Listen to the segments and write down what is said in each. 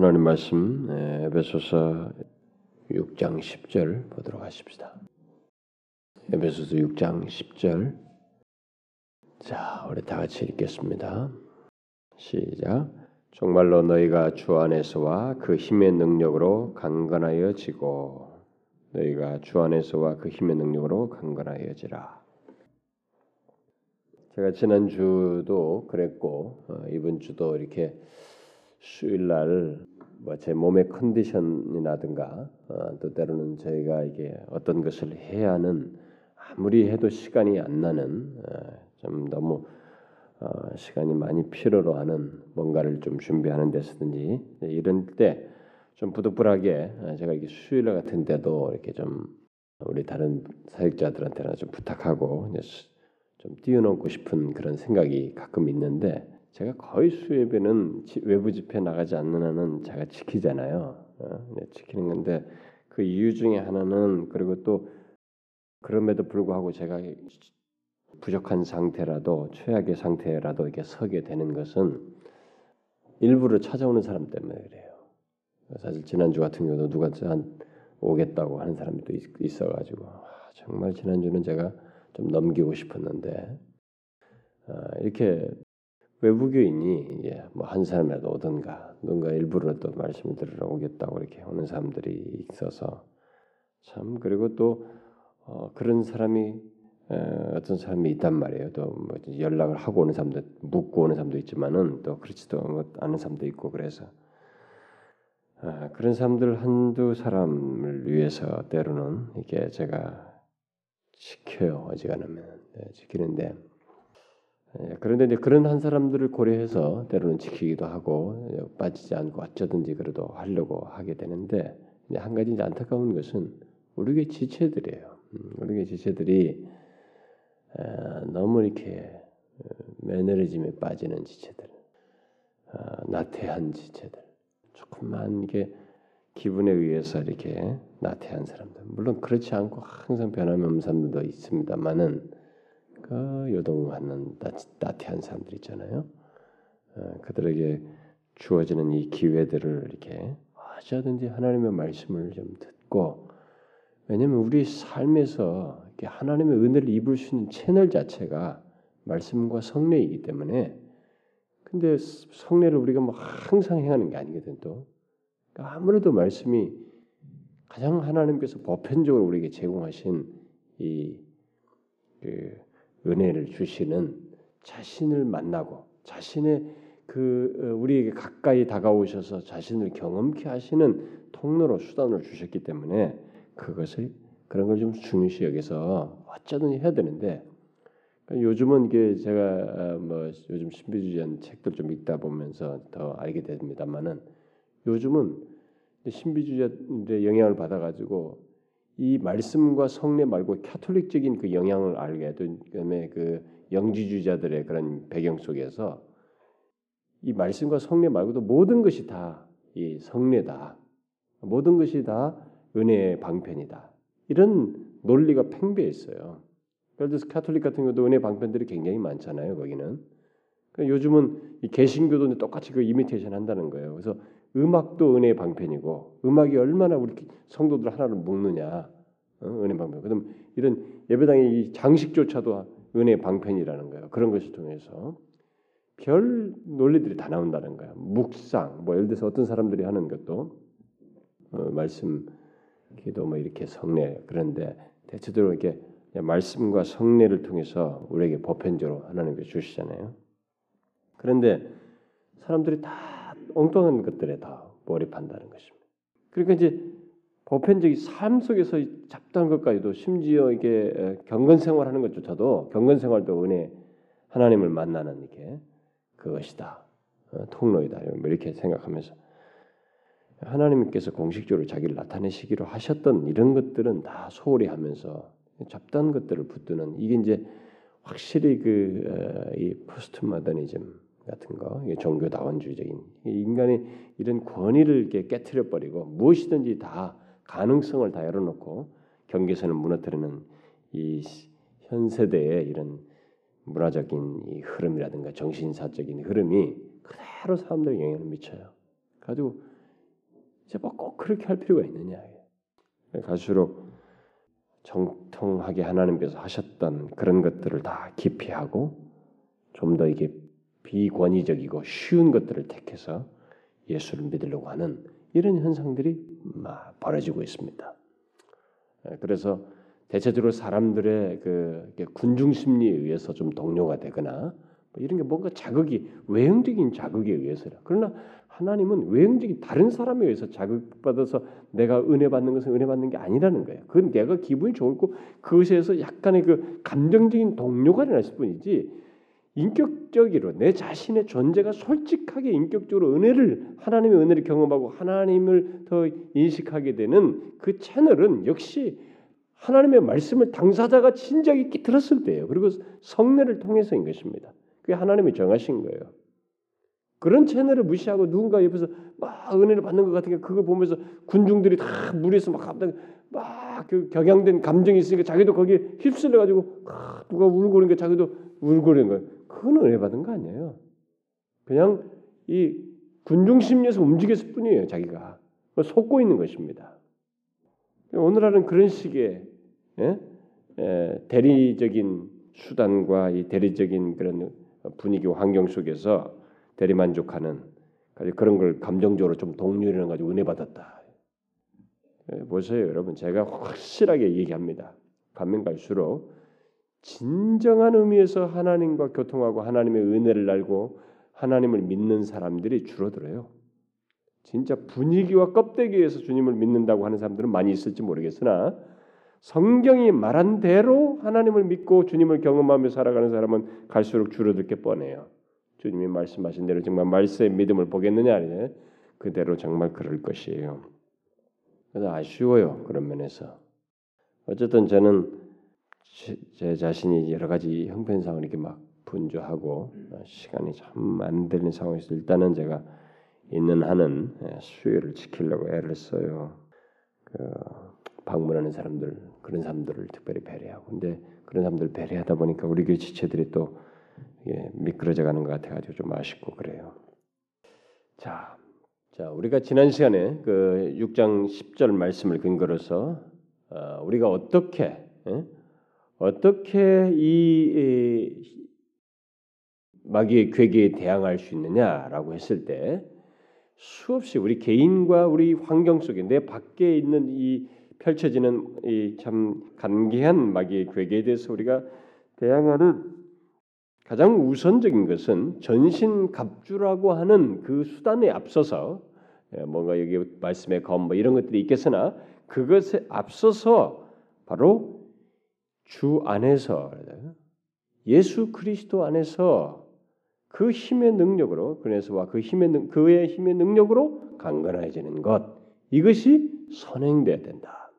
하나님 말씀 에베소서 6장 10절 보도록 하십시다. 에베소서 6장 10절. 자, 우리 다 같이 읽겠습니다. 시작. 정말로 너희가 주 안에서와 그 힘의 능력으로 강건하여지고 너희가 주 안에서와 그 힘의 능력으로 강건하여지라. 제가 지난주도 그랬고 이번 주도 이렇게 수요일날 제 몸의 컨디션이라든가 또 때로는 저희가 이게 어떤 것을 해야 하는 아무리 해도 시간이 안 나는 좀 너무 시간이 많이 필요로 하는 뭔가를 좀 준비하는 데서든지 이런 때 좀 부득불하게 제가 이게 수요일 같은 때도 이렇게 좀 우리 다른 사역자들한테나 좀 부탁하고 좀 뛰어넘고 싶은 그런 생각이 가끔 있는데 제가 거의 수요일에는 외부 집회 나가지 않는 한은 제가 지키잖아요. 지키는 건데 그 이유 중에 하나는 그리고 또 그럼에도 불구하고 제가 부족한 상태라도 최악의 상태라도 이렇게 서게 되는 것은 일부러 찾아오는 사람 때문에 그래요. 사실 지난주 같은 경우도 누가 오겠다고 하는 사람도 있어가지고 정말 지난주는 제가 좀 넘기고 싶었는데 이렇게 외부교인이 뭐 한 사람이라도 오든가 누군가 일부러 또 말씀을 들으러 오겠다고 이렇게 오는 사람들이 있어서 참 그리고 또 그런 사람이 어떤 사람이 있단 말이에요. 또 뭐 연락을 하고 오는 사람도 묻고 오는 사람도 있지만은 또 그렇지도 않은 사람도 있고 그래서 그런 사람들 한두 사람을 위해서 때로는 이게 제가 지켜요. 어지간하면 지키는데 그런데 이제 그런 한 사람들을 고려해서 때로는 지키기도 하고 빠지지 않고 어쩌든지 그래도 하려고 하게 되는데 이제 한 가지 이제 안타까운 것은 우리 교회 지체들이에요. 우리 교회 지체들이 너무 이렇게 매너리즘에 빠지는 지체들, 나태한 지체들, 조금만 이게 기분에 의해서 이렇게 나태한 사람들, 물론 그렇지 않고 항상 변함없는 사람들도 있습니다만은 그 요동하는 나태한 사람들 있잖아요. 그들에게 주어지는 이 기회들을 이렇게 어쩌든지 하나님의 말씀을 좀 듣고 왜냐하면 우리 삶에서 이렇게 하나님의 은혜를 입을 수 있는 채널 자체가 말씀과 성례이기 때문에 근데 성례를 우리가 뭐 항상 행하는 게 아니거든 또 그러니까 아무래도 말씀이 가장 하나님께서 보편적으로 우리에게 제공하신 이 은혜를 주시는 자신을 만나고 자신의 우리에게 가까이 다가오셔서 자신을 경험케 하시는 통로로 수단을 주셨기 때문에 그것을 그런 걸 좀 중요시 여기서 어쩌든 해야 되는데 요즘은 이게 제가 뭐 요즘 신비주의한 책들 좀 읽다 보면서 더 알게 됩니다만은 요즘은 신비주의의 영향을 받아가지고 이 말씀과 성례 말고 가톨릭적인 그 영향을 알게 된 그다음에 그 영지주의자들의 그런 배경 속에서 이 말씀과 성례 말고도 모든 것이 다 이 성례다, 모든 것이 다 은혜의 방편이다 이런 논리가 팽배했어요. 예를 들어서 가톨릭 같은 경우도 은혜 방편들이 굉장히 많잖아요. 거기는 그러니까 요즘은 이 개신교도 똑같이 그 이미테이션 한다는 거예요. 그래서 음악도 은혜의 방편이고 음악이 얼마나 우리 성도들 하나를 묶느냐 은혜 방편. 그럼 이런 예배당의 이 장식조차도 은혜 방편이라는 거예요. 그런 것을 통해서 별 논리들이 다 나온다는 거예요. 묵상 뭐 예를 들어서 어떤 사람들이 하는 것도 말씀 기도 뭐 이렇게 성례 그런데 대체적으로 이렇게 말씀과 성례를 통해서 우리에게 보편적으로 하나님께서 주시잖아요. 그런데 사람들이 다 엉뚱한 것들에 다 몰입한다는 것입니다. 그러니까 이제 보편적인 삶 속에서 잡다한 것까지도 심지어 이게 경건생활하는 것조차도 경건생활도 은혜 하나님을 만나는 이게 그것이다 통로이다 이렇게 생각하면서 하나님께서 공식적으로 자기를 나타내시기로 하셨던 이런 것들은 다 소홀히 하면서 잡다한 것들을 붙드는 이게 이제 확실히 이 포스트 모더니즘 같은 거, 이게 종교다원주의적인 인간의 이런 권위를 이렇게 깨트려 버리고 무엇이든지 다 가능성을 다 열어놓고 경계선을 무너뜨리는 이 현 세대의 이런 문화적인 이 흐름이라든가 정신사적인 흐름이 그대로 사람들에게 영향을 미쳐요. 가지고 뭐 꼭 그렇게 할 필요가 있느냐. 갈수록 정통하게 하나님께서 하셨던 그런 것들을 다 기피하고 좀 더 이게 비권위적이고 쉬운 것들을 택해서 예수를 믿으려고 하는 이런 현상들이 막 벌어지고 있습니다. 그래서 대체적으로 사람들의 그 군중 심리에 의해서 좀 동요가 되거나 이런 게 뭔가 자극이 외형적인 자극에 의해서라. 그러나 하나님은 외형적인 다른 사람에 의해서 자극받아서 내가 은혜 받는 것은 은혜 받는 게 아니라는 거예요. 그건 내가 기분이 좋고 그것에 의해서 약간의 그 감정적인 동요가 일어났을 뿐이지 인격적으로 내 자신의 존재가 솔직하게 인격적으로 은혜를 하나님의 은혜를 경험하고 하나님을 더 인식하게 되는 그 채널은 역시 하나님의 말씀을 당사자가 진작 있게 들었을 때예요. 그리고 성례를 통해서인 것입니다. 그게 하나님이 정하신 거예요. 그런 채널을 무시하고 누군가 옆에서 막 은혜를 받는 것 같은 게 그거 보면서 군중들이 다 무리해서 막 갑자기 막 그 격양된 감정이 있으니까 자기도 거기에 휩쓸려가지고 누가 울고 그러니까 자기도 울고 그러는 거예요. 그건 은혜 받은 거 아니에요. 그냥 이 군중 심리에서 움직였을 뿐이에요. 자기가 속고 있는 것입니다. 오늘날은 그런 식의 대리적인 수단과 이 대리적인 그런 분위기 환경 속에서 대리만족하는 그런 걸 감정적으로 좀 동요를 가지고 은혜 받았다. 보세요, 여러분. 제가 확실하게 얘기합니다. 가면 갈수록 진정한 의미에서 하나님과 교통하고 하나님의 은혜를 알고 하나님을 믿는 사람들이 줄어들어요. 진짜 분위기와 껍데기에서 주님을 믿는다고 하는 사람들은 많이 있을지 모르겠으나 성경이 말한 대로 하나님을 믿고 주님을 경험하며 살아가는 사람은 갈수록 줄어들 게 뻔해요. 주님이 말씀하신 대로 정말 말세의 믿음을 보겠느냐 아니냐 그대로 정말 그럴 것이에요. 그래서 아쉬워요. 그런 면에서. 어쨌든 저는 제 자신이 여러 가지 형편상으로 이렇게 막 분주하고 시간이 참 안 되는 상황에서 일단은 제가 있는 한은 수요를 지키려고 애를 써요. 그 방문하는 사람들, 그런 사람들을 특별히 배려하고. 근데 그런 사람들 배려하다 보니까 우리 교회 지체들이 또 미끄러져가는 것 같아가지고 좀 아쉽고 그래요. 자, 우리가 지난 시간에 그 6장 10절 말씀을 근거로서 우리가 어떻게 이 마귀의 괴기에 대항할 수 있느냐라고 했을 때 수없이 우리 개인과 우리 환경 속에 내 밖에 있는 이 펼쳐지는 이 참 간계한 마귀의 괴계에 대해서 우리가 대항하는 가장 우선적인 것은 전신갑주라고 하는 그 수단에 앞서서 뭔가 여기 말씀의 검 뭐 이런 것들이 있겠으나 그것에 앞서서 바로 주 안에서 예수 그리스도 안에서 그 힘의 능력으로 그네서와 그의 힘의 능력으로 강건해지는 것 이것이 선행돼야 된다.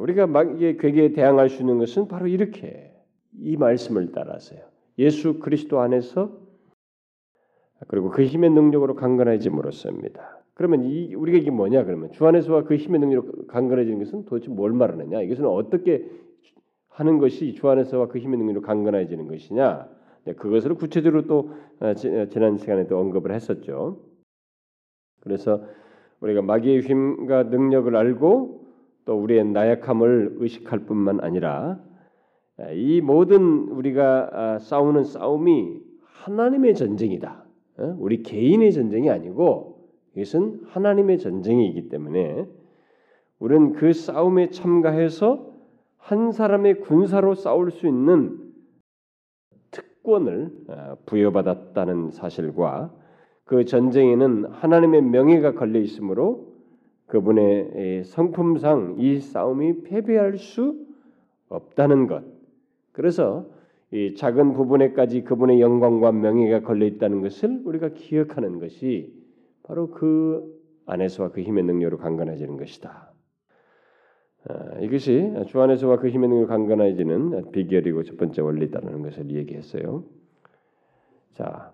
우리가 마귀의 괴계에 대항할 수 있는 것은 바로 이렇게 이 말씀을 따라서요. 예수 그리스도 안에서 그리고 그 힘의 능력으로 강건해짐으로써입니다. 그러면 우리가 이게 뭐냐 그러면 주 안에서와 그 힘의 능력으로 강건해지는 것은 도대체 뭘 말하느냐? 이것은 어떻게 하는 것이 주 안에서와 그 힘의 능력으로 강건해지는 것이냐? 그것을 구체적으로 또 지난 시간에 또 언급을 했었죠. 그래서 우리가 마귀의 힘과 능력을 알고 또 우리의 나약함을 의식할 뿐만 아니라 이 모든 우리가 싸우는 싸움이 하나님의 전쟁이다. 우리 개인의 전쟁이 아니고 이것은 하나님의 전쟁이기 때문에 우리는 그 싸움에 참가해서 한 사람의 군사로 싸울 수 있는 권을 부여받았다는 사실과 그 전쟁에는 하나님의 명예가 걸려 있으므로 그분의 성품상 이 싸움이 패배할 수 없다는 것. 그래서 이 작은 부분에까지 그분의 영광과 명예가 걸려 있다는 것을 우리가 기억하는 것이 바로 그 안에서와 그 힘의 능력으로 강건해지는 것이다. 이것이 주 안에서와 그 힘의 능력을 강건해지는 비결이고 첫 번째 원리다라는 것을 얘기했어요. 자,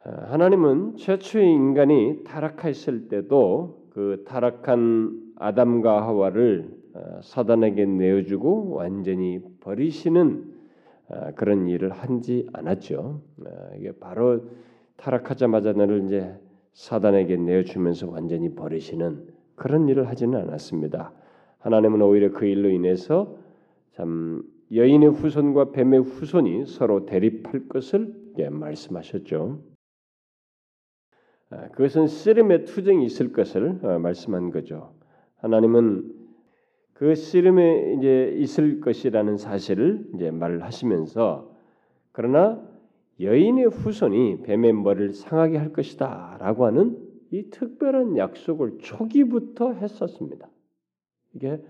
하나님은 최초의 인간이 타락했을 때도 그 타락한 아담과 하와를 사단에게 내어주고 완전히 버리시는 그런 일을 하지 않았죠. 이게 바로 타락하자마자 나를 이제 사단에게 내어주면서 완전히 버리시는 그런 일을 하지는 않았습니다. 하나님은 오히려 그 일로 인해서 참 여인의 후손과 뱀의 후손이 서로 대립할 것을 말씀하셨죠. 그것은 씨름의 투쟁이 있을 것을 말씀한 거죠. 하나님은 그 씨름에 이제 있을 것이라는 사실을 이제 말을 하시면서 그러나 여인의 후손이 뱀의 머리를 상하게 할 것이다라고 하는 이 특별한 약속을 초기부터 했었습니다. 이게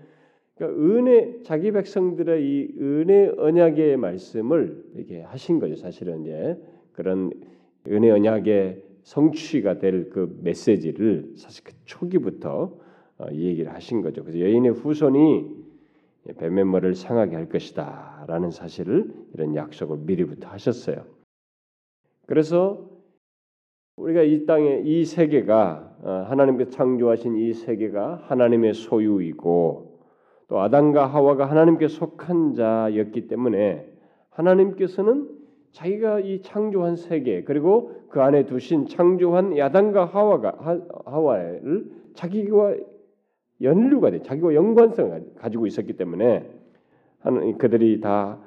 그러니까 은혜 자기 백성들의 이 은혜 언약의 말씀을 이렇게 하신 거죠. 사실은 이제 그런 은혜 언약의 성취가 될 그 메시지를 사실 그 초기부터 이 얘기를 하신 거죠. 그래서 여인의 후손이 뱀의 머리를 상하게 할 것이다라는 사실을 이런 약속을 미리부터 하셨어요. 그래서 우리가 이 땅에 이 세계가 하나님께서 창조하신 이 세계가 하나님의 소유이고 또 아담과 하와가 하나님께 속한 자였기 때문에 하나님께서는 자기가 이 창조한 세계 그리고 그 안에 두신 창조한 아담과 하와를 자기와 연루가 돼 자기와 연관성을 가지고 있었기 때문에 그들이 다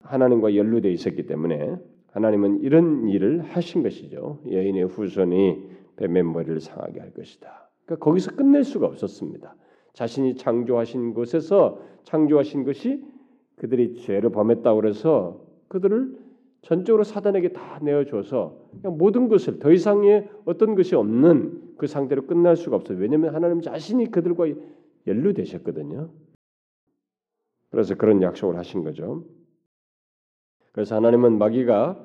하나님과 연루되어 있었기 때문에 하나님은 이런 일을 하신 것이죠. 여인의 후손이 뱀의 머리를 상하게 할 것이다. 그러니까 거기서 끝낼 수가 없었습니다. 자신이 창조하신 곳에서 창조하신 것이 그들이 죄를 범했다고 해서 그들을 전적으로 사단에게 다 내어줘서 그냥 모든 것을 더 이상의 어떤 것이 없는 그 상태로 끝날 수가 없어요. 왜냐하면 하나님 자신이 그들과 연루되셨거든요. 그래서 그런 약속을 하신 거죠. 그래서 하나님은 마귀가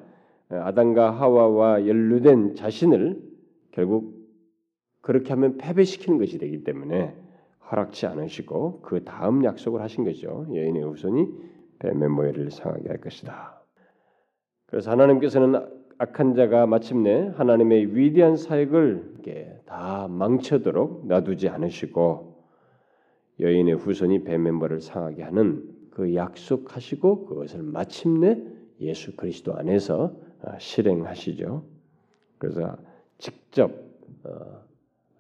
아담과 하와와 연루된 자신을 결국 그렇게 하면 패배시키는 것이 되기 때문에 허락치 않으시고 그 다음 약속을 하신 거죠. 여인의 후손이 뱀의 머리를 상하게 할 것이다. 그래서 하나님께서는 악한 자가 마침내 하나님의 위대한 사역을 다 망쳐도록 놔두지 않으시고 여인의 후손이 뱀의 머리를 상하게 하는 그 약속하시고 그것을 마침내 예수 그리스도 안에서 실행하시죠. 그래서 직접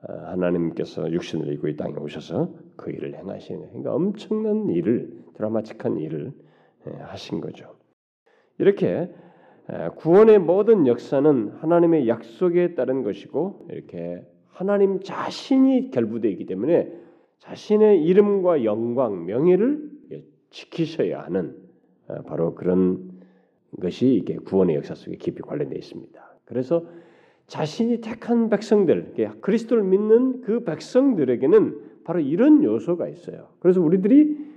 하나님께서 육신을 입고 이 땅에 오셔서 그 일을 행하시는 거예요. 그러니까 엄청난 일을 드라마틱한 일을 하신 거죠. 이렇게 구원의 모든 역사는 하나님의 약속에 따른 것이고 이렇게 하나님 자신이 결부되어 있기 때문에 자신의 이름과 영광, 명예를 지키셔야 하는 바로 그런 것이 이게 구원의 역사 속에 깊이 관련되어 있습니다. 그래서 자신이 택한 백성들, 그리스도를 믿는 그 백성들에게는 바로 이런 요소가 있어요. 그래서 우리들이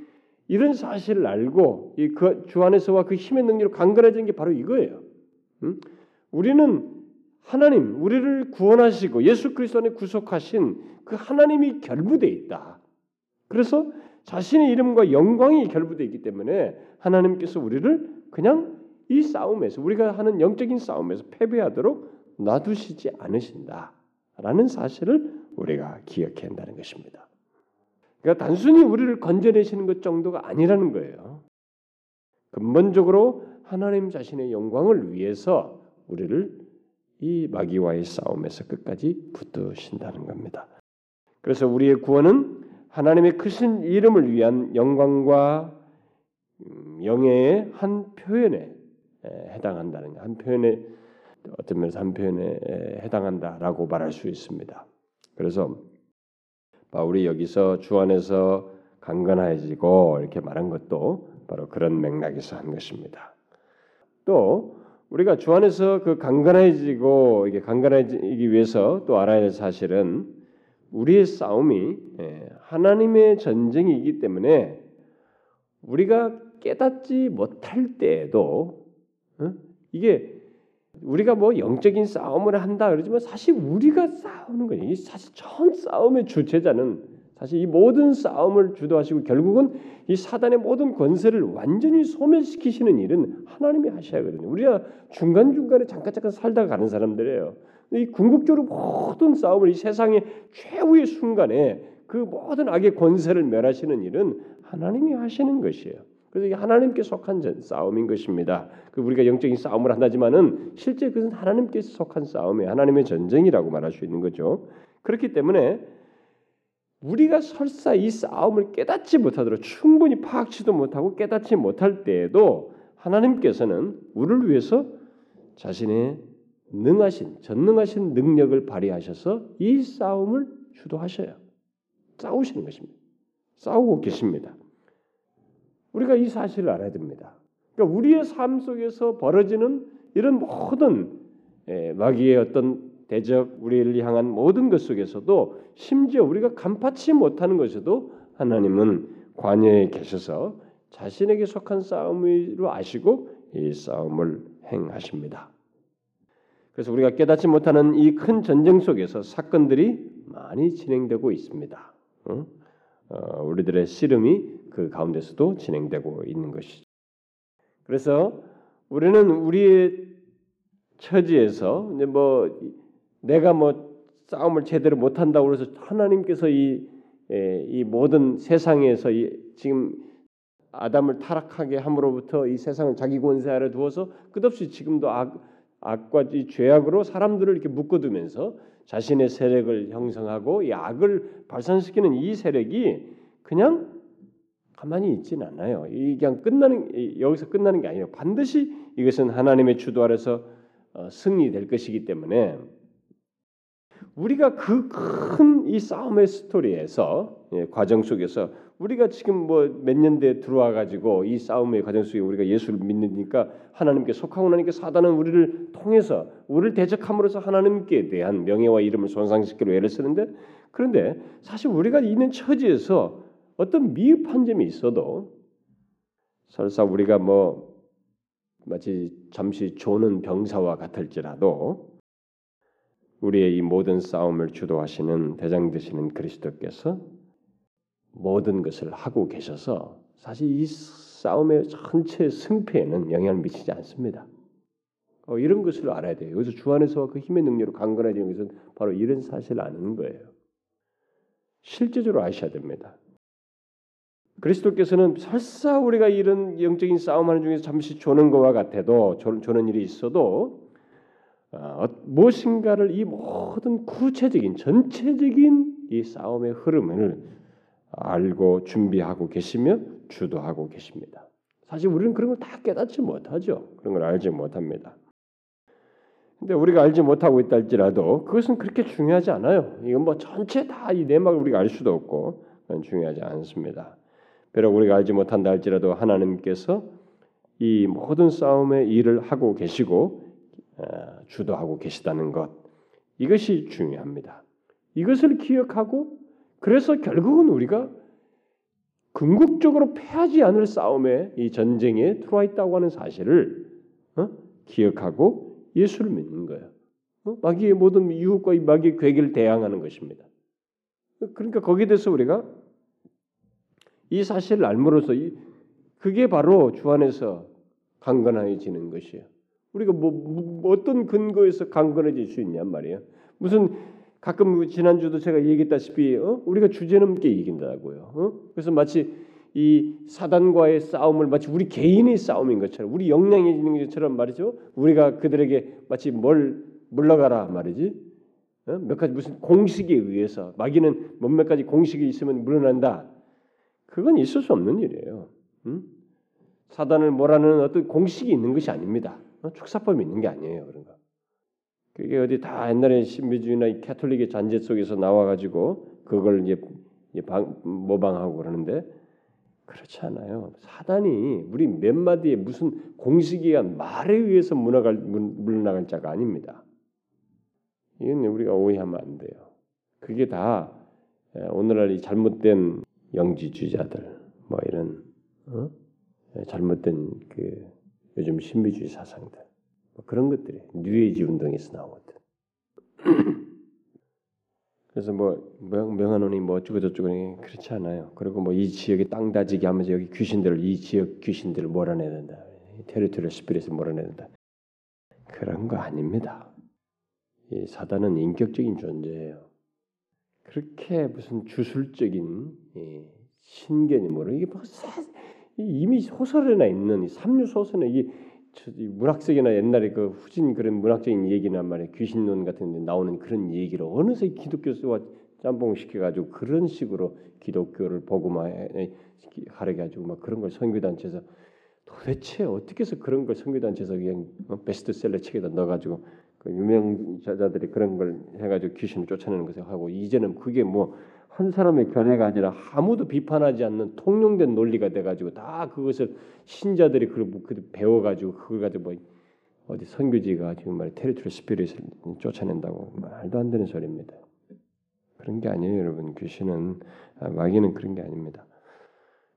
이런 사실을 알고 그 주 안에서와 그 힘의 능력으로 강건해진 게 바로 이거예요. 우리는 하나님, 우리를 구원하시고 예수 그리스도 안에 구속하신 그 하나님이 결부되어 있다. 그래서 자신의 이름과 영광이 결부되어 있기 때문에 하나님께서 우리를 그냥 이 싸움에서 우리가 하는 영적인 싸움에서 패배하도록 놔두시지 않으신다라는 사실을 우리가 기억해야 한다는 것입니다. 그러니까 단순히 우리를 건져내시는 것 정도가 아니라는 거예요. 근본적으로 하나님 자신의 영광을 위해서 우리를 이 마귀와의 싸움에서 끝까지 붙드신다는 겁니다. 그래서 우리의 구원은 하나님의 크신 이름을 위한 영광과 영예의 한 표현에 해당한다는 한 표현에 어떤 면에서 한 표현에 해당한다라고 말할 수 있습니다. 그래서 바울이 여기서 주 안에서 강건해지고 이렇게 말한 것도 바로 그런 맥락에서 한 것입니다. 또 우리가 주 안에서 그 강건해지고 이게 강건해지기 위해서 또 알아야 할 사실은 우리의 싸움이 하나님의 전쟁이기 때문에 우리가 깨닫지 못할 때에도 이게 우리가 뭐 영적인 싸움을 한다 그러지만 사실 우리가 싸우는 거예요. 사실 전 싸움의 주체자는 사실 이 모든 싸움을 주도하시고 결국은 이 사단의 모든 권세를 완전히 소멸시키시는 일은 하나님이 하셔야 하거든요. 우리가 중간중간에 잠깐 살다가 가는 사람들이에요. 이 궁극적으로 모든 싸움을 이 세상의 최후의 순간에 그 모든 악의 권세를 멸하시는 일은 하나님이 하시는 것이에요. 그래서 이게 하나님께 속한 싸움인 것입니다. 우리가 영적인 싸움을 한다지만은 실제 그것은 하나님께 속한 싸움에 하나님의 전쟁이라고 말할 수 있는 거죠. 그렇기 때문에 우리가 설사 이 싸움을 깨닫지 못하도록 충분히 파악치도 못하고 깨닫지 못할 때에도 하나님께서는 우리를 위해서 자신의 전능하신 능력을 발휘하셔서 이 싸움을 주도하셔요. 싸우시는 것입니다. 싸우고 계십니다. 우리가 이 사실을 알아야 됩니다. 그러니까 우리의 삶 속에서 벌어지는 이런 모든 마귀의 어떤 대적, 우리를 향한 모든 것 속에서도 심지어 우리가 간파치 못하는 것에도 하나님은 관여에 계셔서 자신에게 속한 싸움으로 아시고 이 싸움을 행하십니다. 그래서 우리가 깨닫지 못하는 이 큰 전쟁 속에서 사건들이 많이 진행되고 있습니다. 우리들의 씨름이 그 가운데서도 진행되고 있는 것이죠. 그래서 우리는 우리의 처지에서 이제 내가 싸움을 제대로 못한다고 그래서 하나님께서 이 모든 세상에서 지금 아담을 타락하게 함으로부터 이 세상을 자기 권세 아래 두어서 끝없이 지금도 악과 이 죄악으로 사람들을 이렇게 묶어두면서 자신의 세력을 형성하고 이 악을 발산시키는 이 세력이 그냥 가만히 있지는 않아요. 이게 그냥 여기서 끝나는 게 아니에요. 반드시 이것은 하나님의 주도 아래서 승리될 것이기 때문에 우리가 그 큰 이 싸움의 스토리에서 과정 속에서 우리가 지금 몇 년대에 들어와 가지고 이 싸움의 과정 속에 우리가 예수를 믿으니까 하나님께 속하고 나니까 사단은 우리를 통해서 우리를 대적함으로써 하나님께 대한 명예와 이름을 손상시키려 애를 쓰는데 그런데 사실 우리가 있는 처지에서 어떤 미흡한 점이 있어도 설사 우리가 마치 잠시 조는 병사와 같을지라도 우리의 이 모든 싸움을 주도하시는 대장 되시는 그리스도께서 모든 것을 하고 계셔서 사실 이 싸움의 전체 승패에는 영향을 미치지 않습니다. 이런 것을 알아야 돼요. 여기서 주 안에서와 그 힘의 능력으로 강건해지는 것은 바로 이런 사실을 아는 거예요. 실제적으로 아셔야 됩니다. 그리스도께서는 설사 우리가 이런 영적인 싸움하는 중에서 잠시 조는 것과 같아도 조는 일이 있어도 무엇인가를 이 모든 구체적인 전체적인 이 싸움의 흐름을 알고 준비하고 계시며 주도하고 계십니다. 사실 우리는 그런 걸 다 깨닫지 못하죠. 그런 걸 알지 못합니다. 근데 우리가 알지 못하고 있다 할지라도 그것은 그렇게 중요하지 않아요. 이건 전체 다 이 내막을 우리가 알 수도 없고 그건 중요하지 않습니다. 비록 우리가 알지 못한다 할지라도 하나님께서 이 모든 싸움의 일을 하고 계시고 주도하고 계시다는 것 이것이 중요합니다. 이것을 기억하고 그래서 결국은 우리가 궁극적으로 패하지 않을 싸움에 이 전쟁에 들어와 있다고 하는 사실을 기억하고 예수를 믿는 거예요. 마귀의 모든 유혹과 이 마귀의 괴기를 대항하는 것입니다. 그러니까 거기에 대해서 우리가 이 사실을 알므로써 그게 바로 주 안에서 강건해지는 것이에요. 우리가 어떤 근거에서 강건해질 수 있냔 말이에요. 무슨 가끔 지난주도 제가 얘기했다시피 우리가 주제 넘게 이긴다고요. 그래서 마치 이 사단과의 싸움을 마치 우리 개인의 싸움인 것처럼 우리 역량이 있는 것처럼 말이죠. 우리가 그들에게 마치 물러가라 말이지. 몇 가지 무슨 공식에 의해서 마귀는 몇몇 가지 공식이 있으면 물러난다. 그건 있을 수 없는 일이에요. 사단을 몰아내는 어떤 공식이 있는 것이 아닙니다. 축사법이 있는 게 아니에요. 그런가. 그게 어디 다 옛날에 신비주의나 이 캐톨릭의 잔재 속에서 나와가지고 그걸 이제 모방하고 그러는데 그렇지 않아요. 사단이 우리 몇 마디의 무슨 공식이야 말에 의해서 물러나갈 자가 아닙니다. 이건 우리가 오해하면 안 돼요. 그게 다 오늘날 이 잘못된 영지주의자들 이런 잘못된 그 요즘 신비주의 사상들. 그런 것들이 뉴에이지 운동에서 나온 것들. 그래서 명한원이 어쩌고 저쩌고 그렇지 않아요. 그리고 이 지역에 땅 다지기 하면서 여기 귀신들을 이 지역 귀신들을 몰아내야 된다. 테리토리얼 스피릿을 몰아내야 된다. 그런 거 아닙니다. 이 사단은 인격적인 존재예요. 그렇게 무슨 주술적인 신개념으로 이게 이미 소설에나 있는 이 삼류 소설에 이 문학적이나 옛날에 그 후진 그런 문학적인 얘기나 말이야 귀신론 같은 데 나오는 그런 얘기로 어느새 기독교와 짬뽕 시켜가지고 그런 식으로 기독교를 보고만 하려가지고 막 그런 걸 선교단체에서 도대체 어떻게 해서 그런 걸 선교단체에서 그냥 베스트셀러 책에다 넣어가지고 그 유명 저자들이 그런 걸 해가지고 귀신을 쫓아내는 것을 하고 이제는 그게 뭐 한 사람의 견해가 아니라 아무도 비판하지 않는 통용된 논리가 돼가지고 다 그것을 신자들이 그걸 배워가지고 그걸 가지고 뭐 어디 선교지가 지금 말이야 테리토리 스피릿을 쫓아낸다고 말도 안 되는 소리입니다. 그런 게 아니에요, 여러분. 귀신은 마귀는 그런 게 아닙니다.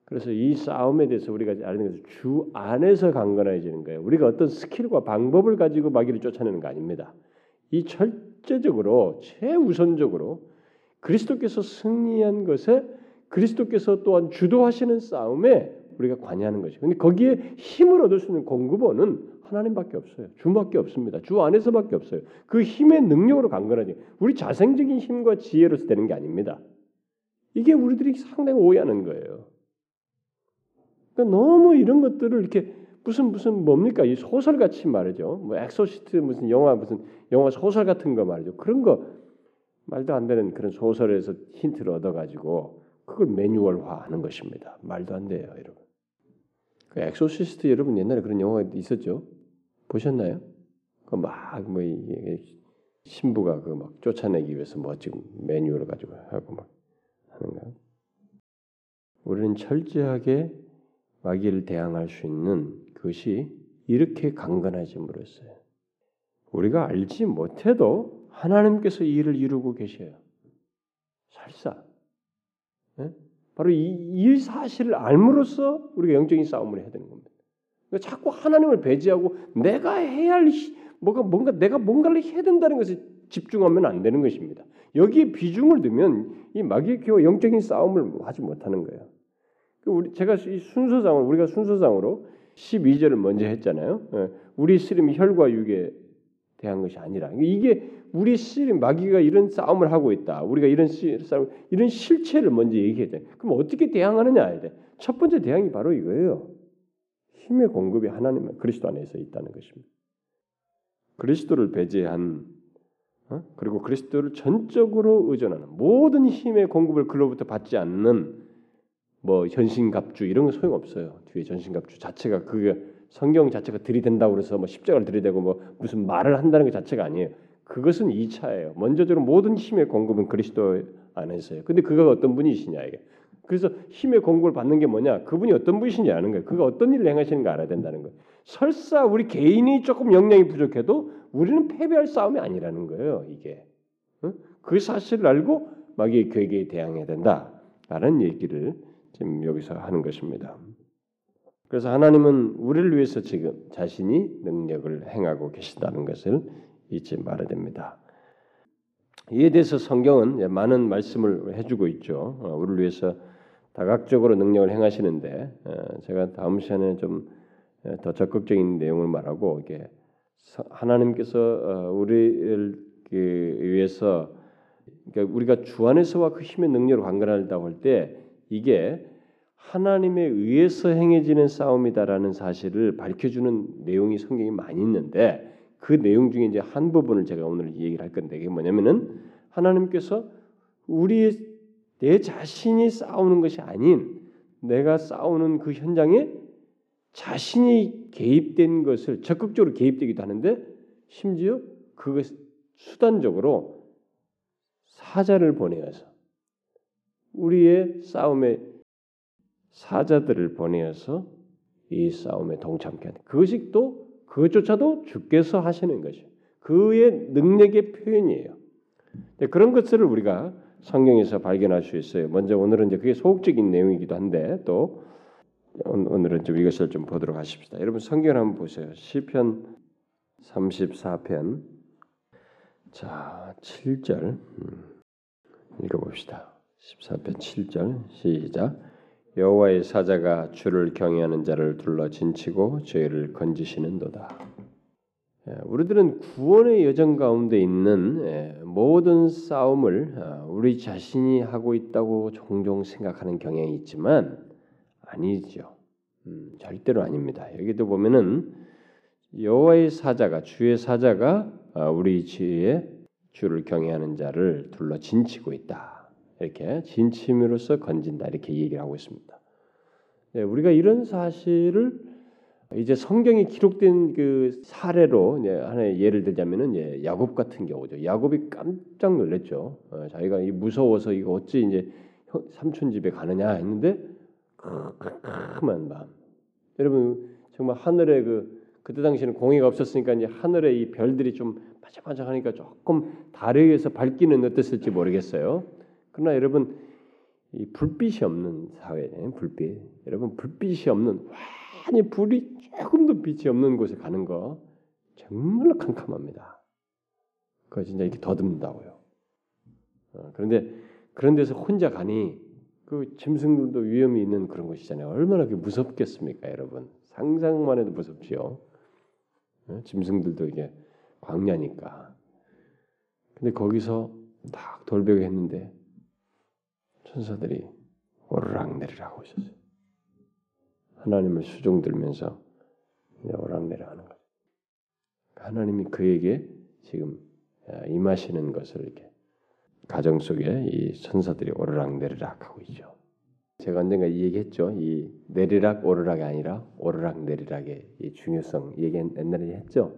그래서 이 싸움에 대해서 우리가 아는 것은 주 안에서 강건해지는 거예요. 우리가 어떤 스킬과 방법을 가지고 마귀를 쫓아내는 거 아닙니다. 이 철저적으로 최우선적으로 그리스도께서 승리한 것에 그리스도께서 또한 주도하시는 싸움에 우리가 관여하는 것이에요. 그런데 거기에 힘을 얻을 수 있는 공급원은 하나님밖에 없어요. 주밖에 없습니다. 주 안에서밖에 없어요. 그 힘의 능력으로 강건하지 우리 자생적인 힘과 지혜로서 되는 게 아닙니다. 이게 우리들이 상당히 오해하는 거예요. 그러니까 너무 이런 것들을 이렇게 무슨 뭡니까 이 소설 같이 말이죠. 뭐 엑소시스트 무슨 영화 소설 같은 거 말이죠. 그런 거 말도 안 되는 그런 소설에서 힌트를 얻어가지고 그걸 매뉴얼화하는 것입니다. 말도 안 돼요, 여러분. 그 엑소시스트 여러분 옛날에 그런 영화가 있었죠? 보셨나요? 그 막 뭐 신부가 그 막 쫓아내기 위해서 뭐 지금 매뉴얼을 가지고 하고 막 하는 거. 우리는 철저하게 마귀를 대항할 수 있는 것이 이렇게 강건해짐으로써 우리가 알지 못해도 하나님께서 이 일을 이루고 계셔요. 살사. 네? 바로 이 사실을 알므로써 우리가 영적인 싸움을 해야 되는 겁니다. 그러니까 자꾸 하나님을 배제하고 내가 해야 할 내가 뭔가를 해야 된다는 것에 집중하면 안 되는 것입니다. 여기에 비중을 두면 이 마귀의 기와 영적인 싸움을 하지 못하는 거예요. 제가 우리가 순서상으로 12절을 먼저 했잖아요. 우리 씨름이 혈과 육에 대한 것이 아니라 이게 우리 씨름 마귀가 이런 싸움을 하고 있다. 우리가 이런 싸움 이런 실체를 먼저 얘기해야 돼. 그럼 어떻게 대항하느냐 해야 돼. 첫 번째 대항이 바로 이거예요. 힘의 공급이 하나님 그리스도 안에서 있다는 것입니다. 그리스도를 배제한 그리고 그리스도를 전적으로 의존하는 모든 힘의 공급을 그로부터 받지 않는 뭐 전신갑주 이런 거 소용 없어요. 뒤에 전신갑주 자체가 그게 성경 자체가 들이댄다고 해서 뭐 십자가를 들이대고 뭐 무슨 말을 한다는 것 자체가 아니에요. 그것은 2차예요. 먼저적으로 모든 힘의 공급은 그리스도 안에서예요. 근데 그가 어떤 분이시냐 이게. 그래서 힘의 공급을 받는 게 뭐냐. 그분이 어떤 분이시냐 하는 거예요. 그가 어떤 일을 행하시는 거 알아야 된다는 거예요. 설사 우리 개인이 조금 역량이 부족해도 우리는 패배할 싸움이 아니라는 거예요. 이게. 그 사실을 알고 마귀의 괴계에 대항해야 된다라는 얘기를 지금 여기서 하는 것입니다. 그래서 하나님은 우리를 위해서 지금 자신이 능력을 행하고 계신다는 것을 잊지 말아야 됩니다. 이에 대해서 성경은 많은 말씀을 해주고 있죠. 우리를 위해서 다각적으로 능력을 행하시는데 제가 다음 시간에 좀 더 적극적인 내용을 말하고 이게 하나님께서 우리를 위해서 그러니까 우리가 주 안에서와 그 힘의 능력을 관건한다고 할 때 이게 하나님에 의해서 행해지는 싸움이다라는 사실을 밝혀주는 내용이 성경에 많이 있는데 그 내용 중에 이제 한 부분을 제가 오늘 얘기를 할 건데 그게 뭐냐면은 하나님께서 우리의 내 자신이 싸우는 것이 아닌 내가 싸우는 그 현장에 자신이 개입된 것을 적극적으로 개입되기도 하는데 심지어 그것을 수단적으로 사자를 보내서 우리의 싸움에 사자들을 보내어서 이 싸움에 동참케 하는 그것이 또 그것조차도 주께서 하시는 것이에요. 그의 능력의 표현이에요. 그런 것들을 우리가 성경에서 발견할 수 있어요. 먼저 오늘은 이제 그게 소극적인 내용이기도 한데 또 오늘은 좀 이것을 좀 보도록 하십시다. 여러분 성경을 한번 보세요. 시편 34편 자 7절 읽어봅시다. 14편 7절 시작. 여호와의 사자가 주를 경외하는 자를 둘러 진치고 죄를 건지시는도다. 우리들은 구원의 여정 가운데 있는 모든 싸움을 우리 자신이 하고 있다고 종종 생각하는 경향이 있지만 아니죠. 절대로 아닙니다. 여기도 보면은 여호와의 사자가 주의 사자가 우리 지혜에 주를 경외하는 자를 둘러 진치고 있다. 이렇게 진침으로써 건진다. 이렇게 얘기를 하고 있습니다. 네, 우리가 이런 사실을 이제 성경이 기록된 그 사례로 하나의 예를 들자면은 야곱 같은 경우죠. 야곱이 깜짝 놀랐죠. 자기가 무서워서 이거 어찌 이제 삼촌 집에 가느냐 했는데 캄캄한 밤. 여러분 정말 하늘에 그때 당시에는 공해가 없었으니까 이제 하늘에 이 별들이 좀 반짝반짝하니까 조금 달에 의해서 밝기는 어땠을지 모르겠어요. 그러나 여러분 이 불빛이 없는 사회, 불빛 여러분 불빛이 없는 환히 불이 조금도 빛이 없는 곳에 가는 거 정말로 캄캄합니다. 그거 진짜 이렇게 더듬는다고요. 그런데 그런 데서 혼자 가니 그 짐승들도 위험이 있는 그런 곳이잖아요. 얼마나 무섭겠습니까, 여러분? 상상만 해도 무섭지요. 짐승들도 이게 광야니까. 근데 거기서 딱 돌벽을 했는데 천사들이 오르락내리락 하고 있었어요. 하나님을 수종들면서 오르락내리락 하는 거죠. 하나님이 그에게 지금 임하시는 것을 이렇게 가정 속에 이 천사들이 오르락 내리락 하고 있죠. 제가 언젠가 이 얘기했죠. 이 내리락 오르락이 아니라 오르락 내리락의 이 중요성 얘기 옛날에 했죠.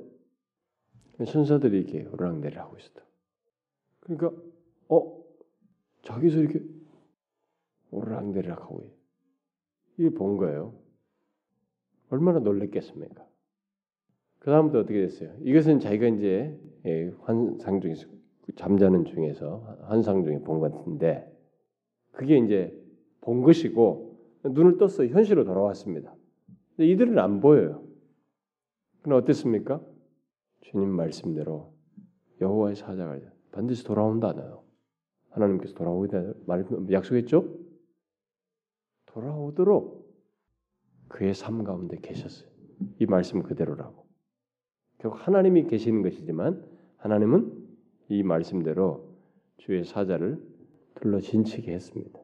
천사들이 이렇게 오르락 내리락 하고 있었다. 그러니까 저기서 이렇게 오르락 내리락 하고 있어요. 이게 본 거예요. 얼마나 놀랬겠습니까? 그 다음부터 어떻게 됐어요? 이것은 자기가 이제 환상 중에서 잠자는 중에서 환상 중에 본 것 같은데 그게 이제 본 것이고 눈을 떴어 현실로 돌아왔습니다. 근데 이들은 안 보여요. 그럼 어땠습니까? 주님 말씀대로 여호와의 사자가 반드시 돌아온다나요? 하나님께서 돌아오다 약속했죠? 돌아오도록 그의 삶 가운데 계셨어요. 이 말씀 그대로라고. 결국 하나님이 계시는 것이지만 하나님은 이 말씀대로 주의 사자를 둘러 진치게 했습니다.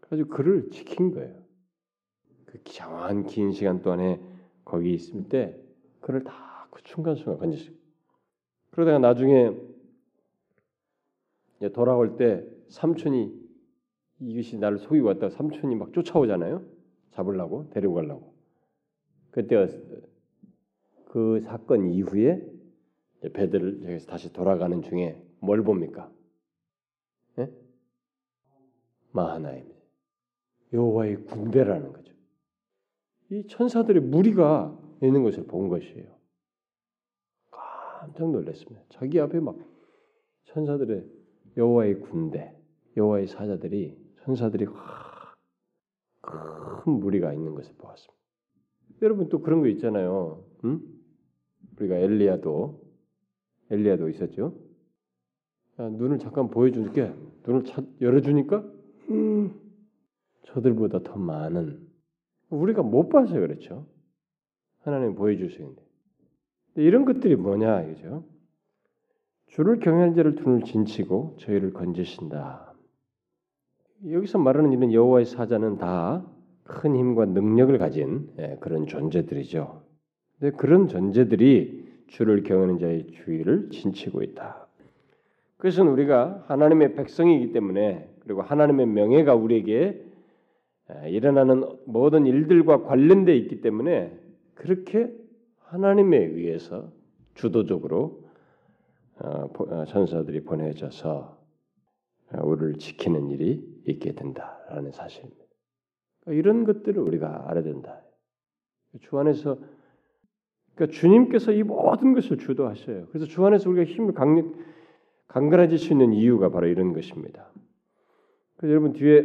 그래서 그를 지킨 거예요. 그 장한 긴 시간 동안에 거기 있을 때 그를 다 그 순간순간 건졌어요. 그러다가 나중에 돌아올 때 삼촌이 이것이 나를 속이고 왔다가 삼촌이 막 쫓아오잖아요. 잡으려고 데리고 가려고. 그때 그 사건 이후에 배들을 여기서 다시 돌아가는 중에 뭘 봅니까? 예? 마하나입니다. 여호와의 군대라는 거죠. 이 천사들의 무리가 있는 것을 본 것이에요. 깜짝 놀랐습니다. 자기 앞에 막 천사들의 여호와의 군대, 여호와의 사자들이 천사들이 큰 무리가 있는 것을 보았습니다. 여러분 또 그런 거 있잖아요. 응? 우리가 엘리야도 있었죠. 야, 눈을 잠깐 보여줄게. 눈을 열어주니까 저들보다 더 많은 우리가 못 봐서 그렇죠. 하나님 보여주시는데 이런 것들이 뭐냐 이거죠. 주를 경외하는 자를 눈을 진치고 저희를 건지신다. 여기서 말하는 이런 여호와의 사자는 다 큰 힘과 능력을 가진 그런 존재들이죠. 근데 그런 존재들이 주를 경외하는 자의 주의를 진치고 있다. 그것은 우리가 하나님의 백성이기 때문에 그리고 하나님의 명예가 우리에게 일어나는 모든 일들과 관련되어 있기 때문에 그렇게 하나님에 의해서 주도적으로 천사들이 보내져서 우리를 지키는 일이 있게 된다라는 사실입니다. 이런 것들을 우리가 알아야 된다. 주 안에서 그러니까 주님께서 이 모든 것을 주도하셔요. 그래서 주 안에서 우리가 힘을 강건해질 수 있는 이유가 바로 이런 것입니다. 그래서 여러분 뒤에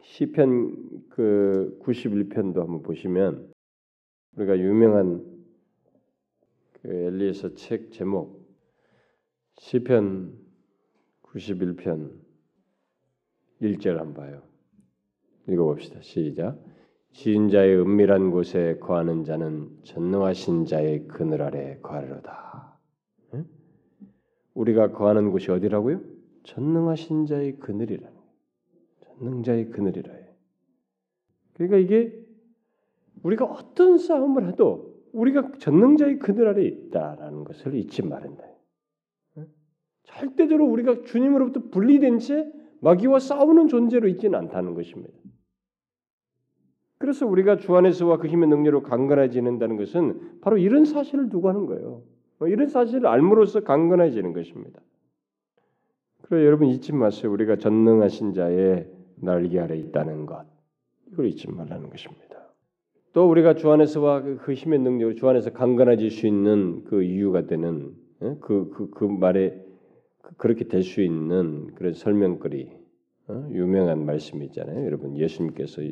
시편 91편도 한번 보시면 우리가 유명한 엘리에서 책 제목 시편 91편 1절 한번 봐요. 읽어봅시다. 시작. 지인자의 은밀한 곳에 거하는 자는 전능하신 자의 그늘 아래 거하리로다. 응? 우리가 거하는 곳이 어디라고요? 전능하신 자의 그늘이라는. 전능자의 그늘이라. 그러니까 이게 우리가 어떤 싸움을 해도 우리가 전능자의 그늘 아래 있다라는 것을 잊지 말아야 해. 절대적으로 우리가 주님으로부터 분리된 채 마귀와 싸우는 존재로 있지는 않다는 것입니다. 그래서 우리가 주 안에서와 그 힘의 능력으로 강건해진다는 것은 바로 이런 사실을 두고 하는 거예요. 이런 사실을 알므로써 강건해지는 것입니다. 그래서 여러분 잊지 마세요. 우리가 전능하신 자의 날개 아래 있다는 것. 이걸 잊지 말라는 것입니다. 또 우리가 주 안에서와 그 힘의 능력으로 주 안에서 강건해질 수 있는 그 이유가 되는 그 말에 그렇게 될 수 있는 그런 설명거리 유명한 말씀이 있잖아요. 여러분 예수님께서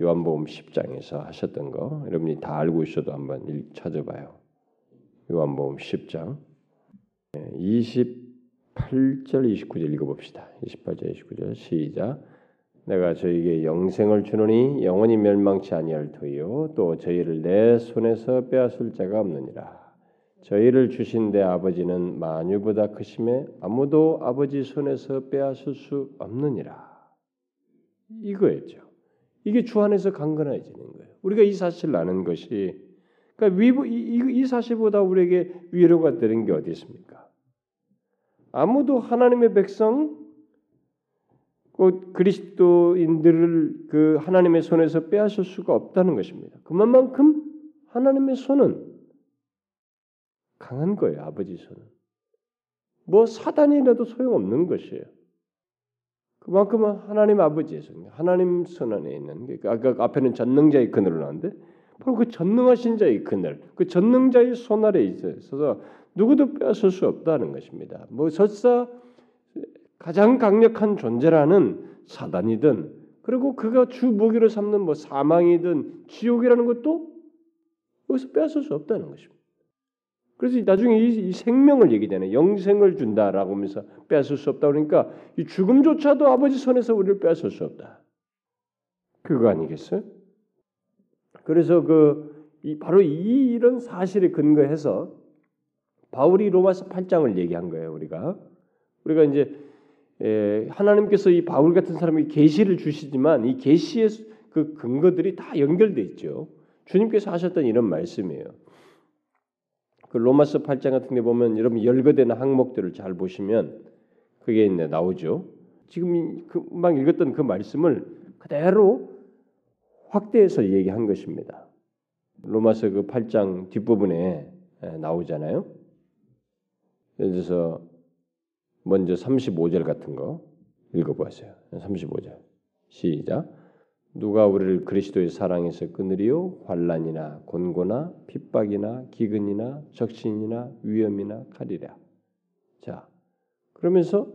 요한복음 10장에서 하셨던 거 여러분이 다 알고 있어도 한번 찾아봐요. 요한복음 10장 28절 29절 읽어봅시다. 28절 29절 시작. 내가 저희에게 영생을 주노니 영원히 멸망치 아니할 터이요 또 저희를 내 손에서 빼앗을 자가 없느니라. 저희를 주신 내 아버지는 만유보다 크심에 아무도 아버지 손에서 빼앗을 수 없느니라. 이거였죠. 이게 주 안에서 강건해지는 거예요. 우리가 이 사실을 아는 것이 그러니까 이 사실보다 우리에게 위로가 되는 게 어디 있습니까? 아무도 하나님의 백성 곧 그리스도인들을 그 하나님의 손에서 빼앗을 수가 없다는 것입니다. 그만큼 하나님의 손은 강한 거예요. 아버지 손은. 뭐 사단이라도 소용없는 것이에요. 그만큼 하나님 아버지의 손, 하나님 손 안에 있는 게 아까 앞에는 전능자의 그늘로 나왔는데 바로 그 전능하신 자의 그늘, 그 전능자의 손 아래 있어서 누구도 빼앗을 수 없다는 것입니다. 뭐 설사 가장 강력한 존재라는 사단이든 그리고 그가 주 무기로 삼는 뭐 사망이든 지옥이라는 것도 여기서 빼앗을 수 없다는 것입니다. 그래서 나중에 이 생명을 얘기되네. 영생을 준다라고 하면서 빼앗을 수 없다 그러니까 이 죽음조차도 아버지 손에서 우리를 빼앗을 수 없다. 그거 아니겠어요? 그래서 바로 이런 사실에 근거해서 바울이 로마서 8장을 얘기한 거예요. 우리가 이제 하나님께서 이 바울 같은 사람에게 계시를 주시지만 이 계시의 그 근거들이 다 연결돼 있죠. 주님께서 하셨던 이런 말씀이에요. 그 로마서 8장 같은 데 보면 여러분 열거되는 항목들을 잘 보시면 그게 있네 나오죠. 지금 금방 읽었던 그 말씀을 그대로 확대해서 얘기한 것입니다. 로마서 그 8장 뒷부분에 나오잖아요. 예를 들어서 먼저 35절 같은 거 읽어보세요. 35절 시작. 누가 우리를 그리스도의 사랑에서 끊으리요? 환난이나 곤고나 핍박이나 기근이나 적신이나 위험이나 칼이라. 자, 그러면서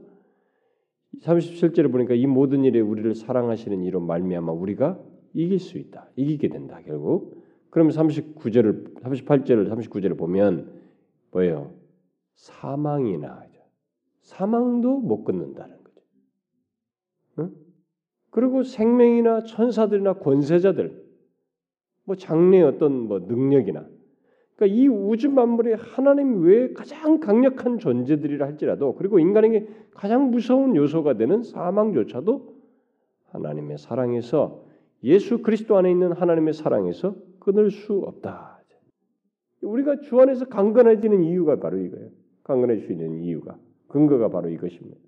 37절을 보니까 이 모든 일에 우리를 사랑하시는 이로 말미암아 우리가 이길 수 있다. 이기게 된다. 결국. 그러면 38절을 보면 뭐예요? 사망도 못 끊는다는 거죠. 응? 그리고 생명이나 천사들이나 권세자들, 뭐 장래의 어떤 뭐 능력이나, 그러니까 이 우주 만물의 하나님 외에 가장 강력한 존재들이라 할지라도, 그리고 인간에게 가장 무서운 요소가 되는 사망조차도 하나님의 사랑에서 예수 그리스도 안에 있는 하나님의 사랑에서 끊을 수 없다. 우리가 주 안에서 강건해지는 이유가 바로 이거예요. 강건해질 수 있는 이유가 근거가 바로 이것입니다.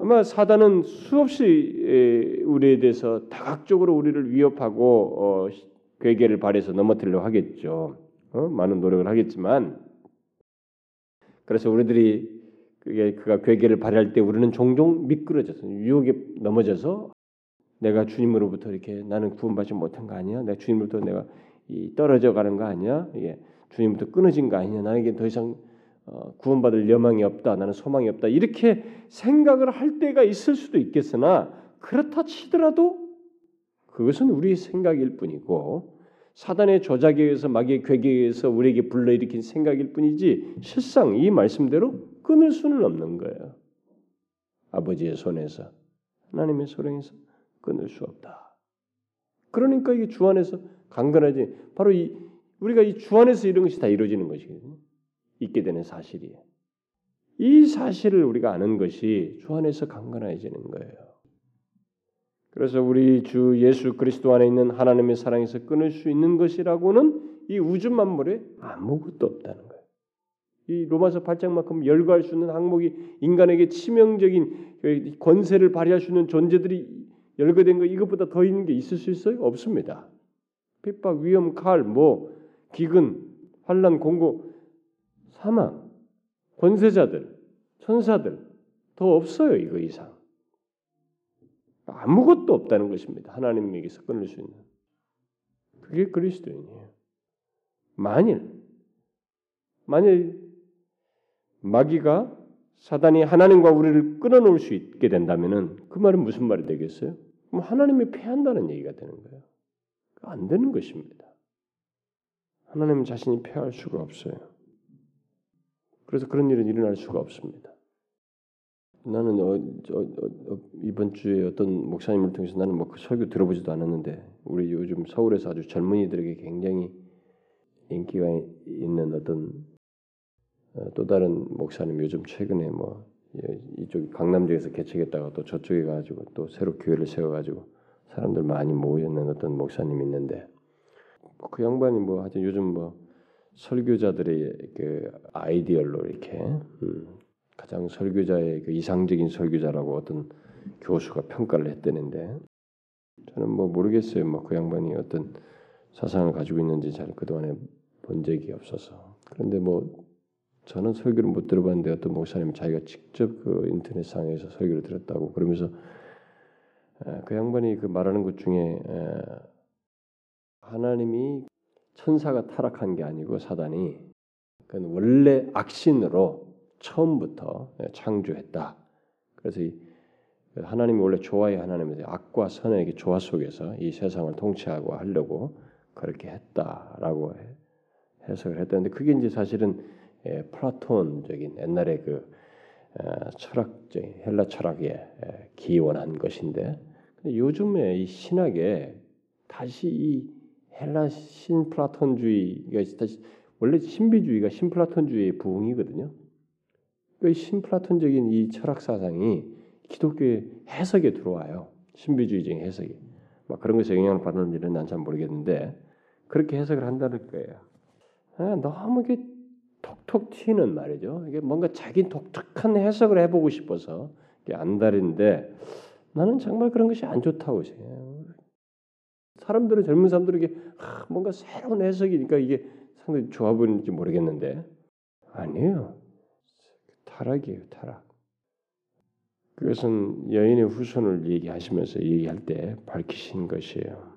아마 사단은 수없이 우리에 대해서 다각적으로 우리를 위협하고 괴계를 발해서 넘어뜨리려고 하겠죠. 많은 노력을 하겠지만 그래서 우리들이 그가 괴계를 발휘할 때 우리는 종종 미끄러져서 유혹에 넘어져서 내가 주님으로부터 이렇게 나는 구원받지 못한 거 아니야? 내가 주님으로부터 내가 떨어져 가는 거 아니야? 이게 주님부터 끊어진 거 아니냐? 나에게 더 이상 구원받을 여망이 없다. 나는 소망이 없다. 이렇게 생각을 할 때가 있을 수도 있겠으나 그렇다 치더라도 그것은 우리의 생각일 뿐이고 사단의 조작에 의해서 마귀의 괴계에 의해서 우리에게 불러일으킨 생각일 뿐이지 실상 이 말씀대로 끊을 수는 없는 거예요. 아버지의 손에서 하나님의 소령에서 끊을 수 없다. 그러니까 이게 주 안에서 강건하지 바로 우리가 이 주 안에서 이런 것이 다 이루어지는 것이거든요. 있게 되는 사실이에요. 이 사실을 우리가 아는 것이 주 안에서 강건해지는 거예요. 그래서 우리 주 예수 그리스도 안에 있는 하나님의 사랑에서 끊을 수 있는 것이라고는 이 우주 만물에 아무것도 없다는 거예요. 이 로마서 8장만큼 열거할 수 있는 항목이 인간에게 치명적인 권세를 발휘할 수 있는 존재들이 열거된 거 이것보다 더 있는 게 있을 수 있어요? 없습니다. 핍박, 위험, 칼, 뭐 기근, 환난, 공고, 사망, 권세자들, 천사들 더 없어요. 이거 이상. 아무것도 없다는 것입니다. 하나님에게서 끊을 수 있는. 그게 그리스도인이에요. 만일 마귀가 사단이 하나님과 우리를 끊어놓을 수 있게 된다면 그 말은 무슨 말이 되겠어요? 그럼 하나님이 패한다는 얘기가 되는 거예요. 안 되는 것입니다. 하나님 자신이 패할 수가 없어요. 그래서 그런 일은 일어날 수가 없습니다. 나는 이번 주에 어떤 목사님을 통해서 나는 뭐 그 설교 들어보지도 않았는데 우리 요즘 서울에서 아주 젊은이들에게 굉장히 인기가 있는 어떤 또 다른 목사님 요즘 최근에 뭐 이쪽 강남 지역에서 개척했다가 또 저쪽에 가지고 또 새로 교회를 세워가지고 사람들 많이 모여있는 어떤 목사님이 있는데 그 양반이 뭐 하여튼 요즘 뭐 설교자들의 그 아이디얼로 이렇게 가장 설교자의 그 이상적인 설교자라고 어떤 교수가 평가를 했다는데 저는 뭐 모르겠어요. 뭐 그 양반이 어떤 사상을 가지고 있는지 잘 그동안에 본 적이 없어서. 그런데 뭐 저는 설교를 못 들어봤는데 어떤 목사님이 자기가 직접 그 인터넷상에서 설교를 들었다고 그러면서 그 양반이 그 말하는 것 중에 하나님이 천사가 타락한 게 아니고 사단이 그건 원래 악신으로 처음부터 창조했다. 그래서 하나님이 원래 좋아의 하나님인데 악과 선의 조화 속에서 이 세상을 통치하고 하려고 그렇게 했다라고 해석을 했다는데 그게 이제 사실은 플라톤적인 옛날에 그 철학적인 헬라 철학에 기원한 것인데 근데 요즘에 이 신학에 다시 이 헬라 신플라톤주의가 다시 원래 신비주의가 신플라톤주의의 부흥이거든요. 그 신플라톤적인 이 철학 사상이 기독교의 해석에 들어와요. 신비주의적인 해석이. 막 그런 것에 영향을 받는 일은 난 잘 모르겠는데 그렇게 해석을 한다는 거예요. 너무 이게 톡톡 튀는 말이죠. 이게 뭔가 자기 독특한 해석을 해보고 싶어서 이게 안달인데 나는 정말 그런 것이 안 좋다고 생각해요. 사람들은 젊은 사람들에게 뭔가 새로운 해석이니까 이게 상당히 좋아 보이는지 모르겠는데 아니에요. 타락이에요. 타락. 그것은 여인의 후손을 얘기하시면서 얘기할 때 밝히신 것이에요.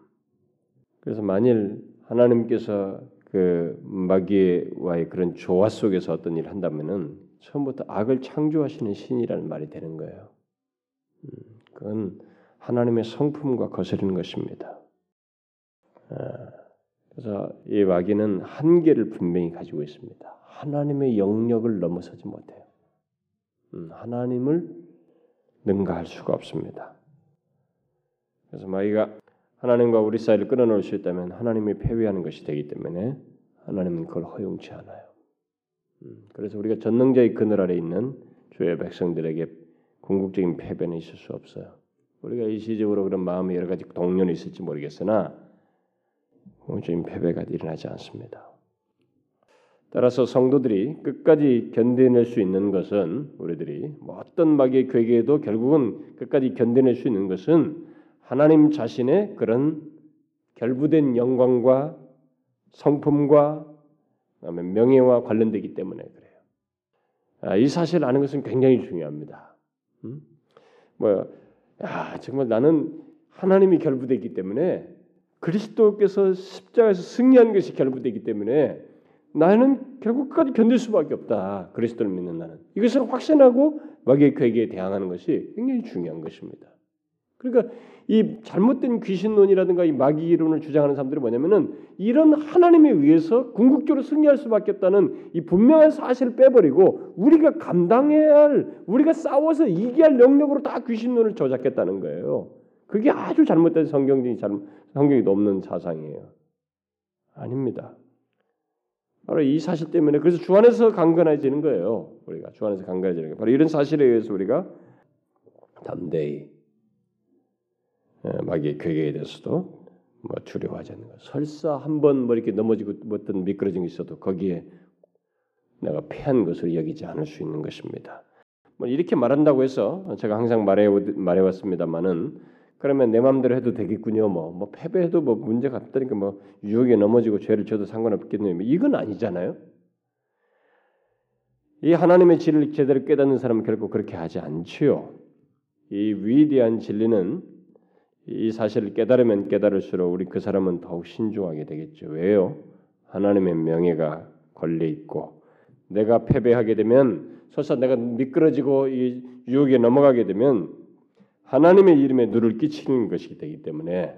그래서 만일 하나님께서 그 마귀와의 그런 조화 속에서 어떤 일을 한다면은 처음부터 악을 창조하시는 신이라는 말이 되는 거예요. 그건 하나님의 성품과 거스르는 것입니다. 그래서 이 마귀는 한계를 분명히 가지고 있습니다. 하나님의 영역을 넘어서지 못해요. 하나님을 능가할 수가 없습니다. 그래서 마귀가 하나님과 우리 사이를 끊어놓을 수 있다면 하나님이 패배하는 것이 되기 때문에 하나님은 그걸 허용치 않아요. 그래서 우리가 전능자의 그늘 아래 있는 주의 백성들에게 궁극적인 패배는 있을 수 없어요. 우리가 일시적으로 그런 마음에 여러 가지 동요는 있을지 모르겠으나 궁극적인 패배가 일어나지 않습니다. 따라서 성도들이 끝까지 견뎌낼 수 있는 것은 우리들이 뭐 어떤 마귀의 괴계에도 결국은 끝까지 견뎌낼 수 있는 것은 하나님 자신의 그런 결부된 영광과 성품과 그다음에 명예와 관련되기 때문에 그래요. 이 사실을 아는 것은 굉장히 중요합니다. 정말 나는 하나님이 결부되기 때문에 그리스도께서 십자가에서 승리한 것이 결부되기 때문에 나는 결국까지 견딜 수밖에 없다. 그리스도를 믿는 나는. 이것을 확신하고 마귀의 괴계에 대항하는 것이 굉장히 중요한 것입니다. 그러니까 이 잘못된 귀신론이라든가 이 마귀론을 주장하는 사람들이 뭐냐면은 이런 하나님에 의해서 궁극적으로 승리할 수밖에 없다는 이 분명한 사실을 빼버리고 우리가 감당해야 할 우리가 싸워서 이겨야 할 영역으로 다 귀신론을 저작했다는 거예요. 그게 아주 잘못된 성경이 넘는 사상이에요. 아닙니다. 바로 이 사실 때문에 그래서 주 안에서 강건해지는 거예요. 우리가 주 안에서 강건해지는 게 바로 이런 사실에 의해서 우리가 담대히 마귀의 괴계에 대해서도 뭐 두려워하지 않는 것. 설사 한번 뭐 이렇게 넘어지고 어떤 미끄러진 게 있어도 거기에 내가 패한 것을 여기지 않을 수 있는 것입니다. 뭐 이렇게 말한다고 해서 제가 항상 말해왔습니다만은 그러면 내 마음대로 해도 되겠군요. 뭐 패배해도 뭐 문제가 없다니까 뭐 유혹에 넘어지고 죄를 져도 상관없겠네요. 이건 아니잖아요. 이 하나님의 진리를 제대로 깨닫는 사람은 결코 그렇게 하지 않지요. 이 위대한 진리는 이 사실을 깨달으면 깨달을수록 우리 그 사람은 더욱 신중하게 되겠죠. 왜요? 하나님의 명예가 걸려있고 내가 패배하게 되면 설사 내가 미끄러지고 이 유혹에 넘어가게 되면 하나님의 이름에 누를 끼치는 것이기 때문에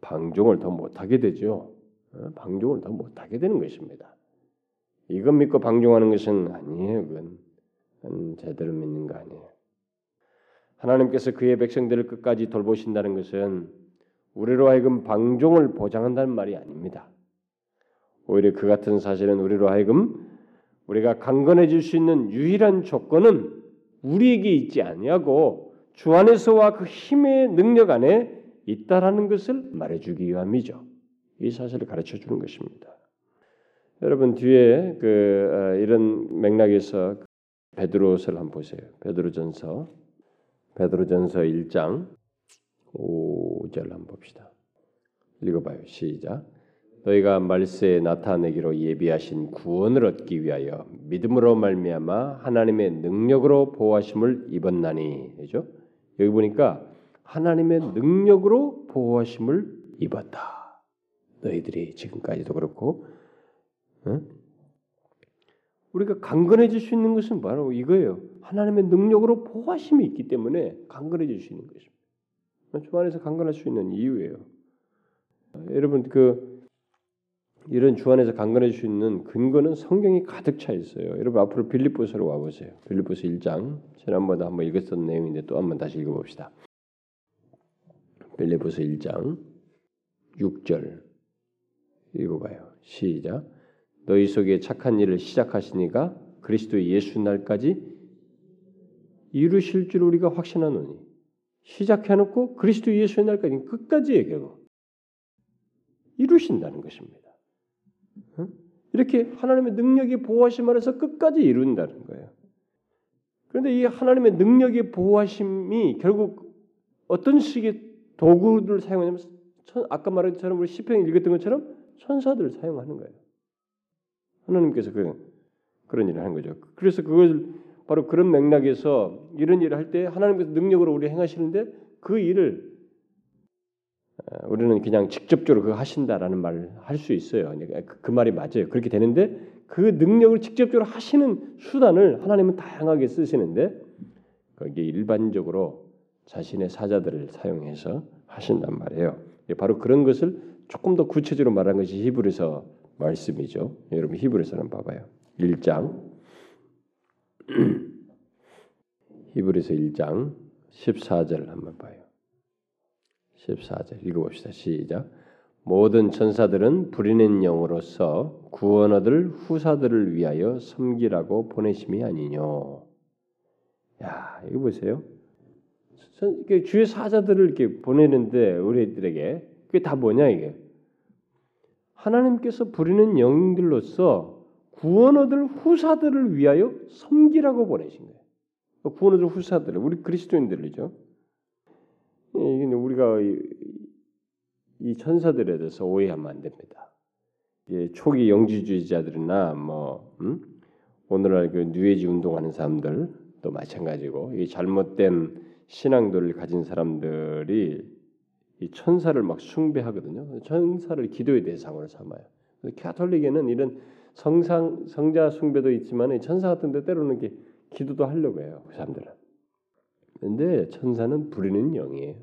방종을 더 못하게 되죠. 방종을 더 못하게 되는 것입니다. 이건 믿고 방종하는 것은 아니에요. 그건 제대로 믿는 거 아니에요. 하나님께서 그의 백성들을 끝까지 돌보신다는 것은 우리로 하여금 방종을 보장한다는 말이 아닙니다. 오히려 그 같은 사실은 우리로 하여금 우리가 강건해질 수 있는 유일한 조건은 우리에게 있지 아니하고 주 안에서와 그 힘의 능력 안에 있다라는 것을 말해주기 위함이죠. 이 사실을 가르쳐주는 것입니다. 여러분 뒤에 이런 맥락에서 베드로서를 한번 보세요. 베드로전서 1장 5절을 한번 봅시다. 읽어봐요. 시작. 너희가 말세에 나타내기로 예비하신 구원을 얻기 위하여 믿음으로 말미암아 하나님의 능력으로 보호하심을 입었나니. 그죠? 여기 보니까 하나님의 능력으로 보호하심을 입었다. 너희들이 지금까지도 그렇고 우리가 강건해질 수 있는 것은 바로 이거예요. 하나님의 능력으로 보호하심이 있기 때문에 강건해질 수 있는 것입니다. 주 안에서 강건할 수 있는 이유예요. 여러분 이런 주 안에서 강건해질 수 있는 근거는 성경이 가득 차 있어요. 여러분 앞으로 빌립보서로 와보세요. 빌립보서 1장 지난번에 한번 읽었던 내용인데 또 한번 다시 읽어봅시다. 빌립보서 1장 6절 읽어봐요. 시작. 너희 속에 착한 일을 시작하시니가 그리스도 예수 날까지 이루실 줄 우리가 확신하노니. 시작해놓고 그리스도 예수 날까지 끝까지 얘기하고 이루신다는 것입니다. 이렇게 하나님의 능력이 보호하심 안에서 끝까지 이룬다는 거예요. 그런데 이 하나님의 능력의 보호하심이 결국 어떤 식의 도구를 사용하냐면 아까 말한 것처럼 우리 시편 읽었던 것처럼 천사들을 사용하는 거예요. 하나님께서 그런 일을 하는 거죠. 그래서 그것을 바로 그런 맥락에서 이런 일을 할 때 하나님께서 능력으로 우리 행하시는데 그 일을 우리는 그냥 직접적으로 그거 하신다라는 말을 할 수 있어요. 그 말이 맞아요. 그렇게 되는데 그 능력을 직접적으로 하시는 수단을 하나님은 다양하게 쓰시는데 거기에 일반적으로 자신의 사자들을 사용해서 하신단 말이에요. 바로 그런 것을 조금 더 구체적으로 말한 것이 히브리서 말씀이죠. 여러분 히브리서는 봐봐요. 1장 히브리서 1장 14절 한번 봐요. 14절 읽어봅시다. 시작. 모든 천사들은 부리는 영으로서 구원 얻을 후사들을 위하여 섬기라고 보내심이 아니뇨. 야, 이거 보세요. 주의 사자들을 이렇게 보내는데 우리들에게 그게 다 뭐냐 이게? 하나님께서 부리는 영들로서 구원 얻을 후사들을 위하여 섬기라고 보내신 거예요. 구원 얻을 후사들, 우리 그리스도인들이죠. 우리가 이 천사들에 대해서 오해하면 안 됩니다. 초기 영지주의자들이나 오늘날 그 뉴에이지 운동하는 사람들도 마찬가지고 이 잘못된 신앙도를 가진 사람들이 이 천사를 막 숭배하거든요. 천사를 기도의 대상으로 삼아요. 캐톨릭에는 이런 성자 숭배도 있지만 이 천사 같은 데 때로는 이렇게 기도도 하려고 해요. 그 사람들은. 근데 천사는 부리는 영이에요.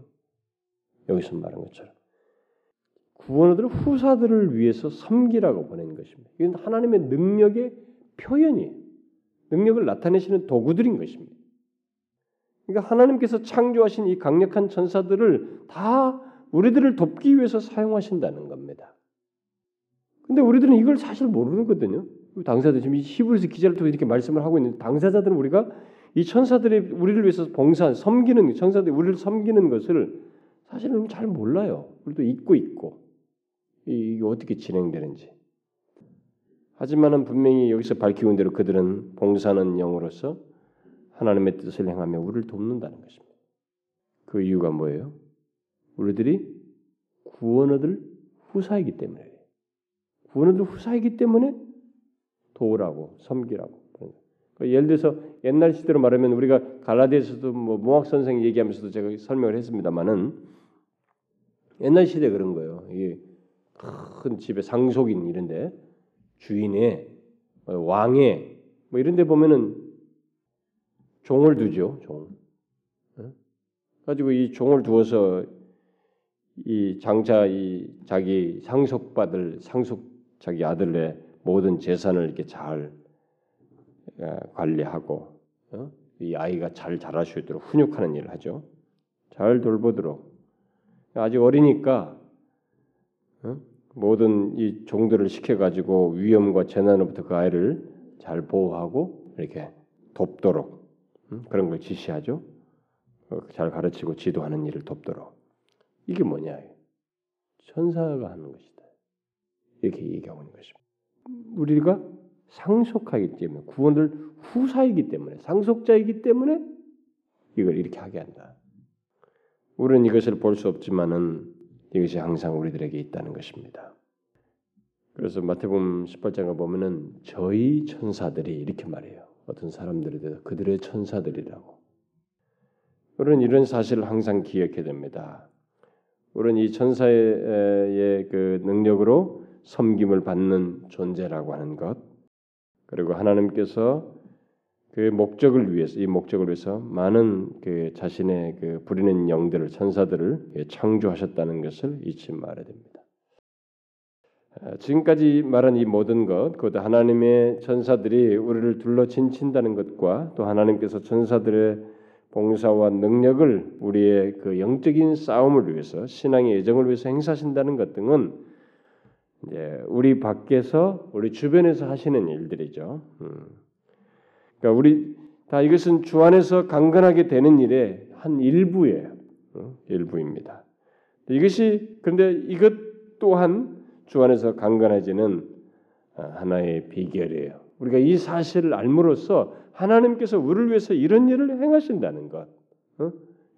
여기서 말한 것처럼 구원자들 후사들을 위해서 섬기라고 보낸 것입니다. 이건 하나님의 능력의 표현이에요. 능력을 나타내시는 도구들인 것입니다. 그러니까 하나님께서 창조하신 이 강력한 천사들을 다 우리들을 돕기 위해서 사용하신다는 겁니다. 근데 우리들은 이걸 사실 모르거든요. 당사자들 지금 이 히브리서 기자를 통해 이렇게 말씀을 하고 있는데 당사자들은 우리가 이 천사들이 우리를 위해서 봉사 섬기는 천사들이 우리를 섬기는 것을 사실은 잘 몰라요. 우리도 잊고 있고 이게 어떻게 진행되는지. 하지만은 분명히 여기서 밝히는 대로 그들은 봉사하는 영으로서 하나님의 뜻을 행하며 우리를 돕는다는 것입니다. 그 이유가 뭐예요? 우리들이 구원 얻을 후사이기 때문에, 구원 얻을 후사이기 때문에 도우라고, 섬기라고. 그러니까 예를 들어서 옛날 시대로 말하면 우리가 갈라디아에서도 뭐 모학 선생 얘기하면서도 제가 설명을 했습니다만은 옛날 시대 그런 거예요. 이게 큰 집의 상속인 이런데 주인의 왕의 뭐 이런데 보면은 종을 두죠. 종. 가지고 이 종을 두어서 이 장차 이 자기 상속받을 자기 아들의 모든 재산을 이렇게 잘 관리하고 이 아이가 잘 자랄 수 있도록 훈육하는 일을 하죠. 잘 돌보도록. 아직 어리니까 모든 이 종들을 시켜가지고 위험과 재난으로부터 그 아이를 잘 보호하고 이렇게 돕도록 그런 걸 지시하죠. 잘 가르치고 지도하는 일을 돕도록. 이게 뭐냐? 천사가 하는 것이다. 이렇게 얘기하고 있는 것입니다. 우리가 상속하기 때문에, 구원을 후사이기 때문에, 상속자이기 때문에 이걸 이렇게 하게 한다. 우리는 이것을 볼 수 없지만은 이것이 항상 우리들에게 있다는 것입니다. 그래서 마태복음 18장을 보면은 저희 천사들이 이렇게 말해요. 어떤 사람들에 대해서 그들의 천사들이라고. 우리는 이런 사실을 항상 기억해야 됩니다. 우리는 이 천사의 그 능력으로 섬김을 받는 존재라고 하는 것, 그리고 하나님께서 그 목적을 위해서, 이 목적을 위해서 많은 그 자신의 그 부리는 영들을, 천사들을 창조하셨다는 것을 잊지 말아야 됩니다. 지금까지 말한 이 모든 것, 그것도 하나님의 천사들이 우리를 둘러 친친다는 것과 또 하나님께서 천사들의 봉사와 능력을 우리의 그 영적인 싸움을 위해서, 신앙의 예정을 위해서 행사하신다는 것 등은 이제 우리 밖에서, 우리 주변에서 하시는 일들이죠. 그러니까 우리 다 이것은 주 안에서 강건하게 되는 일의 한 일부예요. 일부입니다. 이것이 그런데 이것 또한 주 안에서 강건해지는 하나의 비결이에요. 우리가 이 사실을 알므로써 하나님께서 우리를 위해서 이런 일을 행하신다는 것,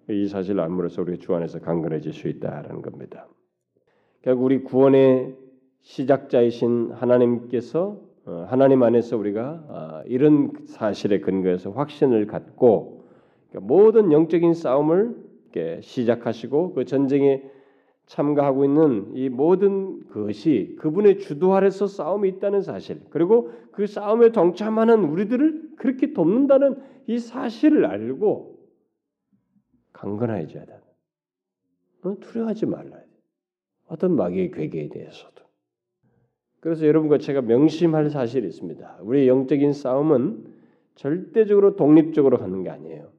이 사실을 알므로써 우리가 주 안에서 강건해질 수 있다라는 겁니다. 결국 우리 구원의 시작자이신 하나님께서, 하나님 안에서 우리가 이런 사실에 근거해서 확신을 갖고 모든 영적인 싸움을 시작하시고 그 전쟁에 참가하고 있는 이 모든 것이 그분의 주도 아래서 싸움이 있다는 사실, 그리고 그 싸움에 동참하는 우리들을 그렇게 돕는다는 이 사실을 알고 강건해져야 된다. 두려워하지 말라야 돼. 어떤 마귀의 괴계에 대해서도. 그래서 여러분과 제가 명심할 사실이 있습니다. 우리의 영적인 싸움은 절대적으로 독립적으로 가는 게 아니에요.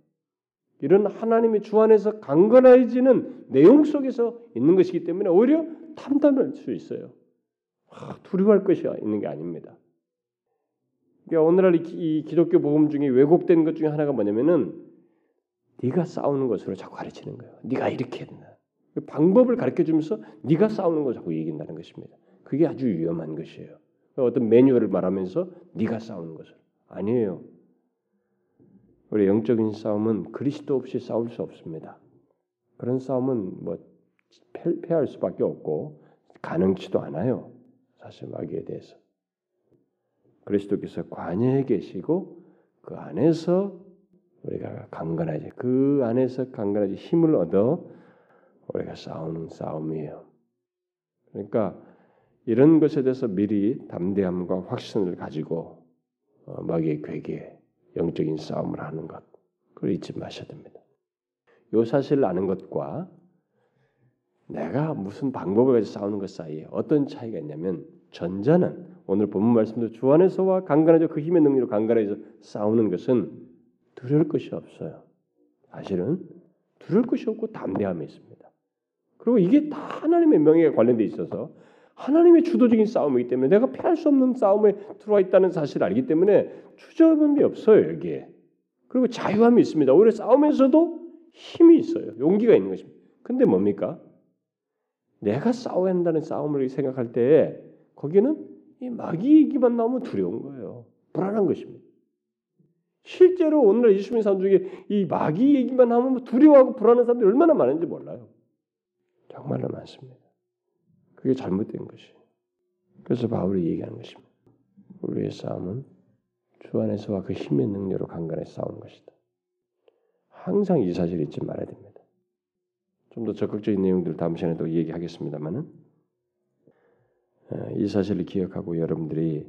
이런 하나님의 주 안에서 강건해지는 내용 속에서 있는 것이기 때문에 오히려 탐담할 수 있어요. 두려워할 것이 있는 게 아닙니다. 그러니까 오늘날 이 기독교 복음 중에 왜곡된 것 중에 하나가 뭐냐면은 네가 싸우는 것으로 자꾸 가르치는 거예요. 네가 이렇게 했나. 방법을 가르쳐주면서 네가 싸우는 거 자꾸 얘기한다는 것입니다. 그게 아주 위험한 것이에요. 어떤 매뉴얼을 말하면서 네가 싸우는 것을. 아니에요. 우리 영적인 싸움은 그리스도 없이 싸울 수 없습니다. 그런 싸움은 뭐 패할 수밖에 없고 가능치도 않아요. 사실 마귀에 대해서. 그리스도께서 관여해 계시고 그 안에서 우리가 강건하지, 그 안에서 강건하지 힘을 얻어 우리가 싸우는 싸움이에요. 그러니까 이런 것에 대해서 미리 담대함과 확신을 가지고 마귀의 괴계에 영적인 싸움을 하는 것, 그걸 잊지 마셔야 됩니다. 이 사실을 아는 것과 내가 무슨 방법을 가지고 싸우는 것 사이에 어떤 차이가 있냐면, 전자는 오늘 본문 말씀도 주 안에서와 강건하여 그 힘의 능력으로 강건하여서 싸우는 것은 두려울 것이 없어요. 사실은 두려울 것이 없고 담대함이 있습니다. 그리고 이게 다 하나님의 명예에 관련돼 있어서 하나님의 주도적인 싸움이기 때문에 내가 피할 수 없는 싸움에 들어와 있다는 사실을 알기 때문에 주저함이 없어요, 여기에. 그리고 자유함이 있습니다. 오히려 싸움에서도 힘이 있어요. 용기가 있는 것입니다. 근데 뭡니까? 내가 싸워야 한다는 싸움을 생각할 때에 거기는 이 마귀 얘기만 나오면 두려운 거예요. 불안한 것입니다. 실제로 오늘날 예수님 사람 중에 이 마귀 얘기만 하면 두려워하고 불안한 사람들이 얼마나 많은지 몰라요. 정말로 많습니다. 그게 잘못된 것이에요. 그래서 바울이 얘기하는 것입니다. 우리의 싸움은 주 안에서와 그 힘의 능력으로 간간히 싸우는 것이다. 항상 이 사실을 잊지 말아야 됩니다. 좀 더 적극적인 내용들을 다음 시간에 또 얘기하겠습니다만은 이 사실을 기억하고 여러분들이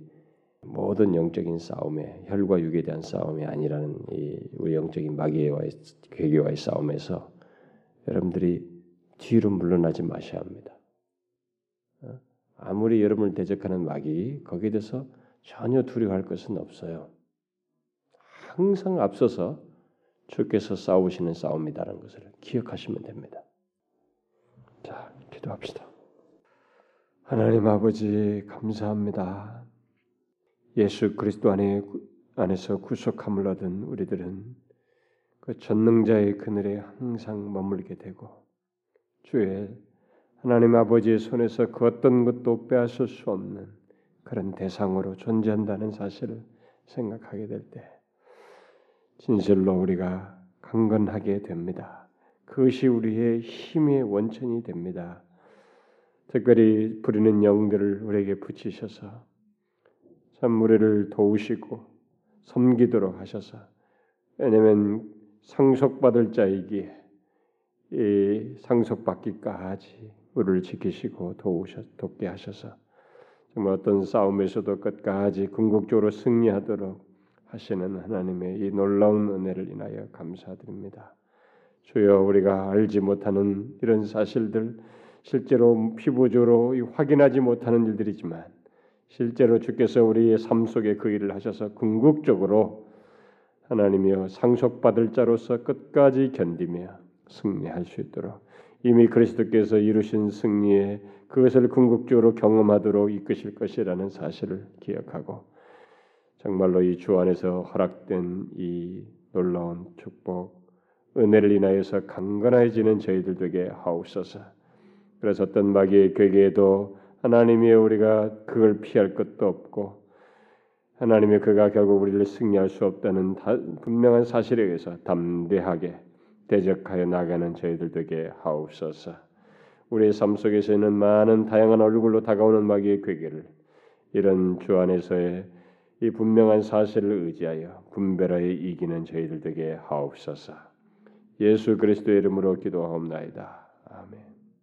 모든 영적인 싸움에 혈과 육에 대한 싸움이 아니라는 이 우리 영적인 마귀와의 괴계와의 싸움에서 여러분들이 뒤로 물러나지 마셔야 합니다. 아무리 여러분을 대적하는 마귀 거기에 대해서 전혀 두려워할 것은 없어요. 항상 앞서서 주께서 싸우시는 싸움이다라는 것을 기억하시면 됩니다. 자, 기도합시다. 하나님 아버지 감사합니다. 예수 그리스도 안에서 구속함을 얻은 우리들은 그 전능자의 그늘에 항상 머물게 되고 주의 하나님 아버지의 손에서 그 어떤 것도 빼앗을 수 없는 그런 대상으로 존재한다는 사실을 생각하게 될 때 진실로 우리가 강건하게 됩니다. 그것이 우리의 힘의 원천이 됩니다. 특별히 부리는 영들을 우리에게 붙이셔서 참 우리를 도우시고 섬기도록 하셔서 왜냐하면 상속받을 자이기에 이 상속받기까지 우리를 지키시고 돕게 하셔서 정말 어떤 싸움에서도 끝까지 궁극적으로 승리하도록 하시는 하나님의 이 놀라운 은혜를 인하여 감사드립니다. 주여 우리가 알지 못하는 이런 사실들 실제로 피부적으로 확인하지 못하는 일들이지만 실제로 주께서 우리의 삶 속에 그 일을 하셔서 궁극적으로 하나님이여 상속받을 자로서 끝까지 견디며 승리할 수 있도록 이미 그리스도께서 이루신 승리에 그것을 궁극적으로 경험하도록 이끄실 것이라는 사실을 기억하고 정말로 이 주 안에서 허락된 이 놀라운 축복 은혜를 인하여서 강건해지는 저희들 되게 하옵소서. 그래서 어떤 마귀의 괴계에도 하나님이 우리가 그걸 피할 것도 없고 하나님이 그가 결국 우리를 승리할 수 없다는 분명한 사실에 의해서 담대하게 대적하여 나가는 저희들 되게 하옵소서. 우리의 삶 속에서 있는 많은 다양한 얼굴로 다가오는 마귀의 괴계를 이런 주 안에서의 이 분명한 사실을 의지하여 분별하여 이기는 저희들 되게 하옵소서. 예수 그리스도의 이름으로 기도하옵나이다. 아멘.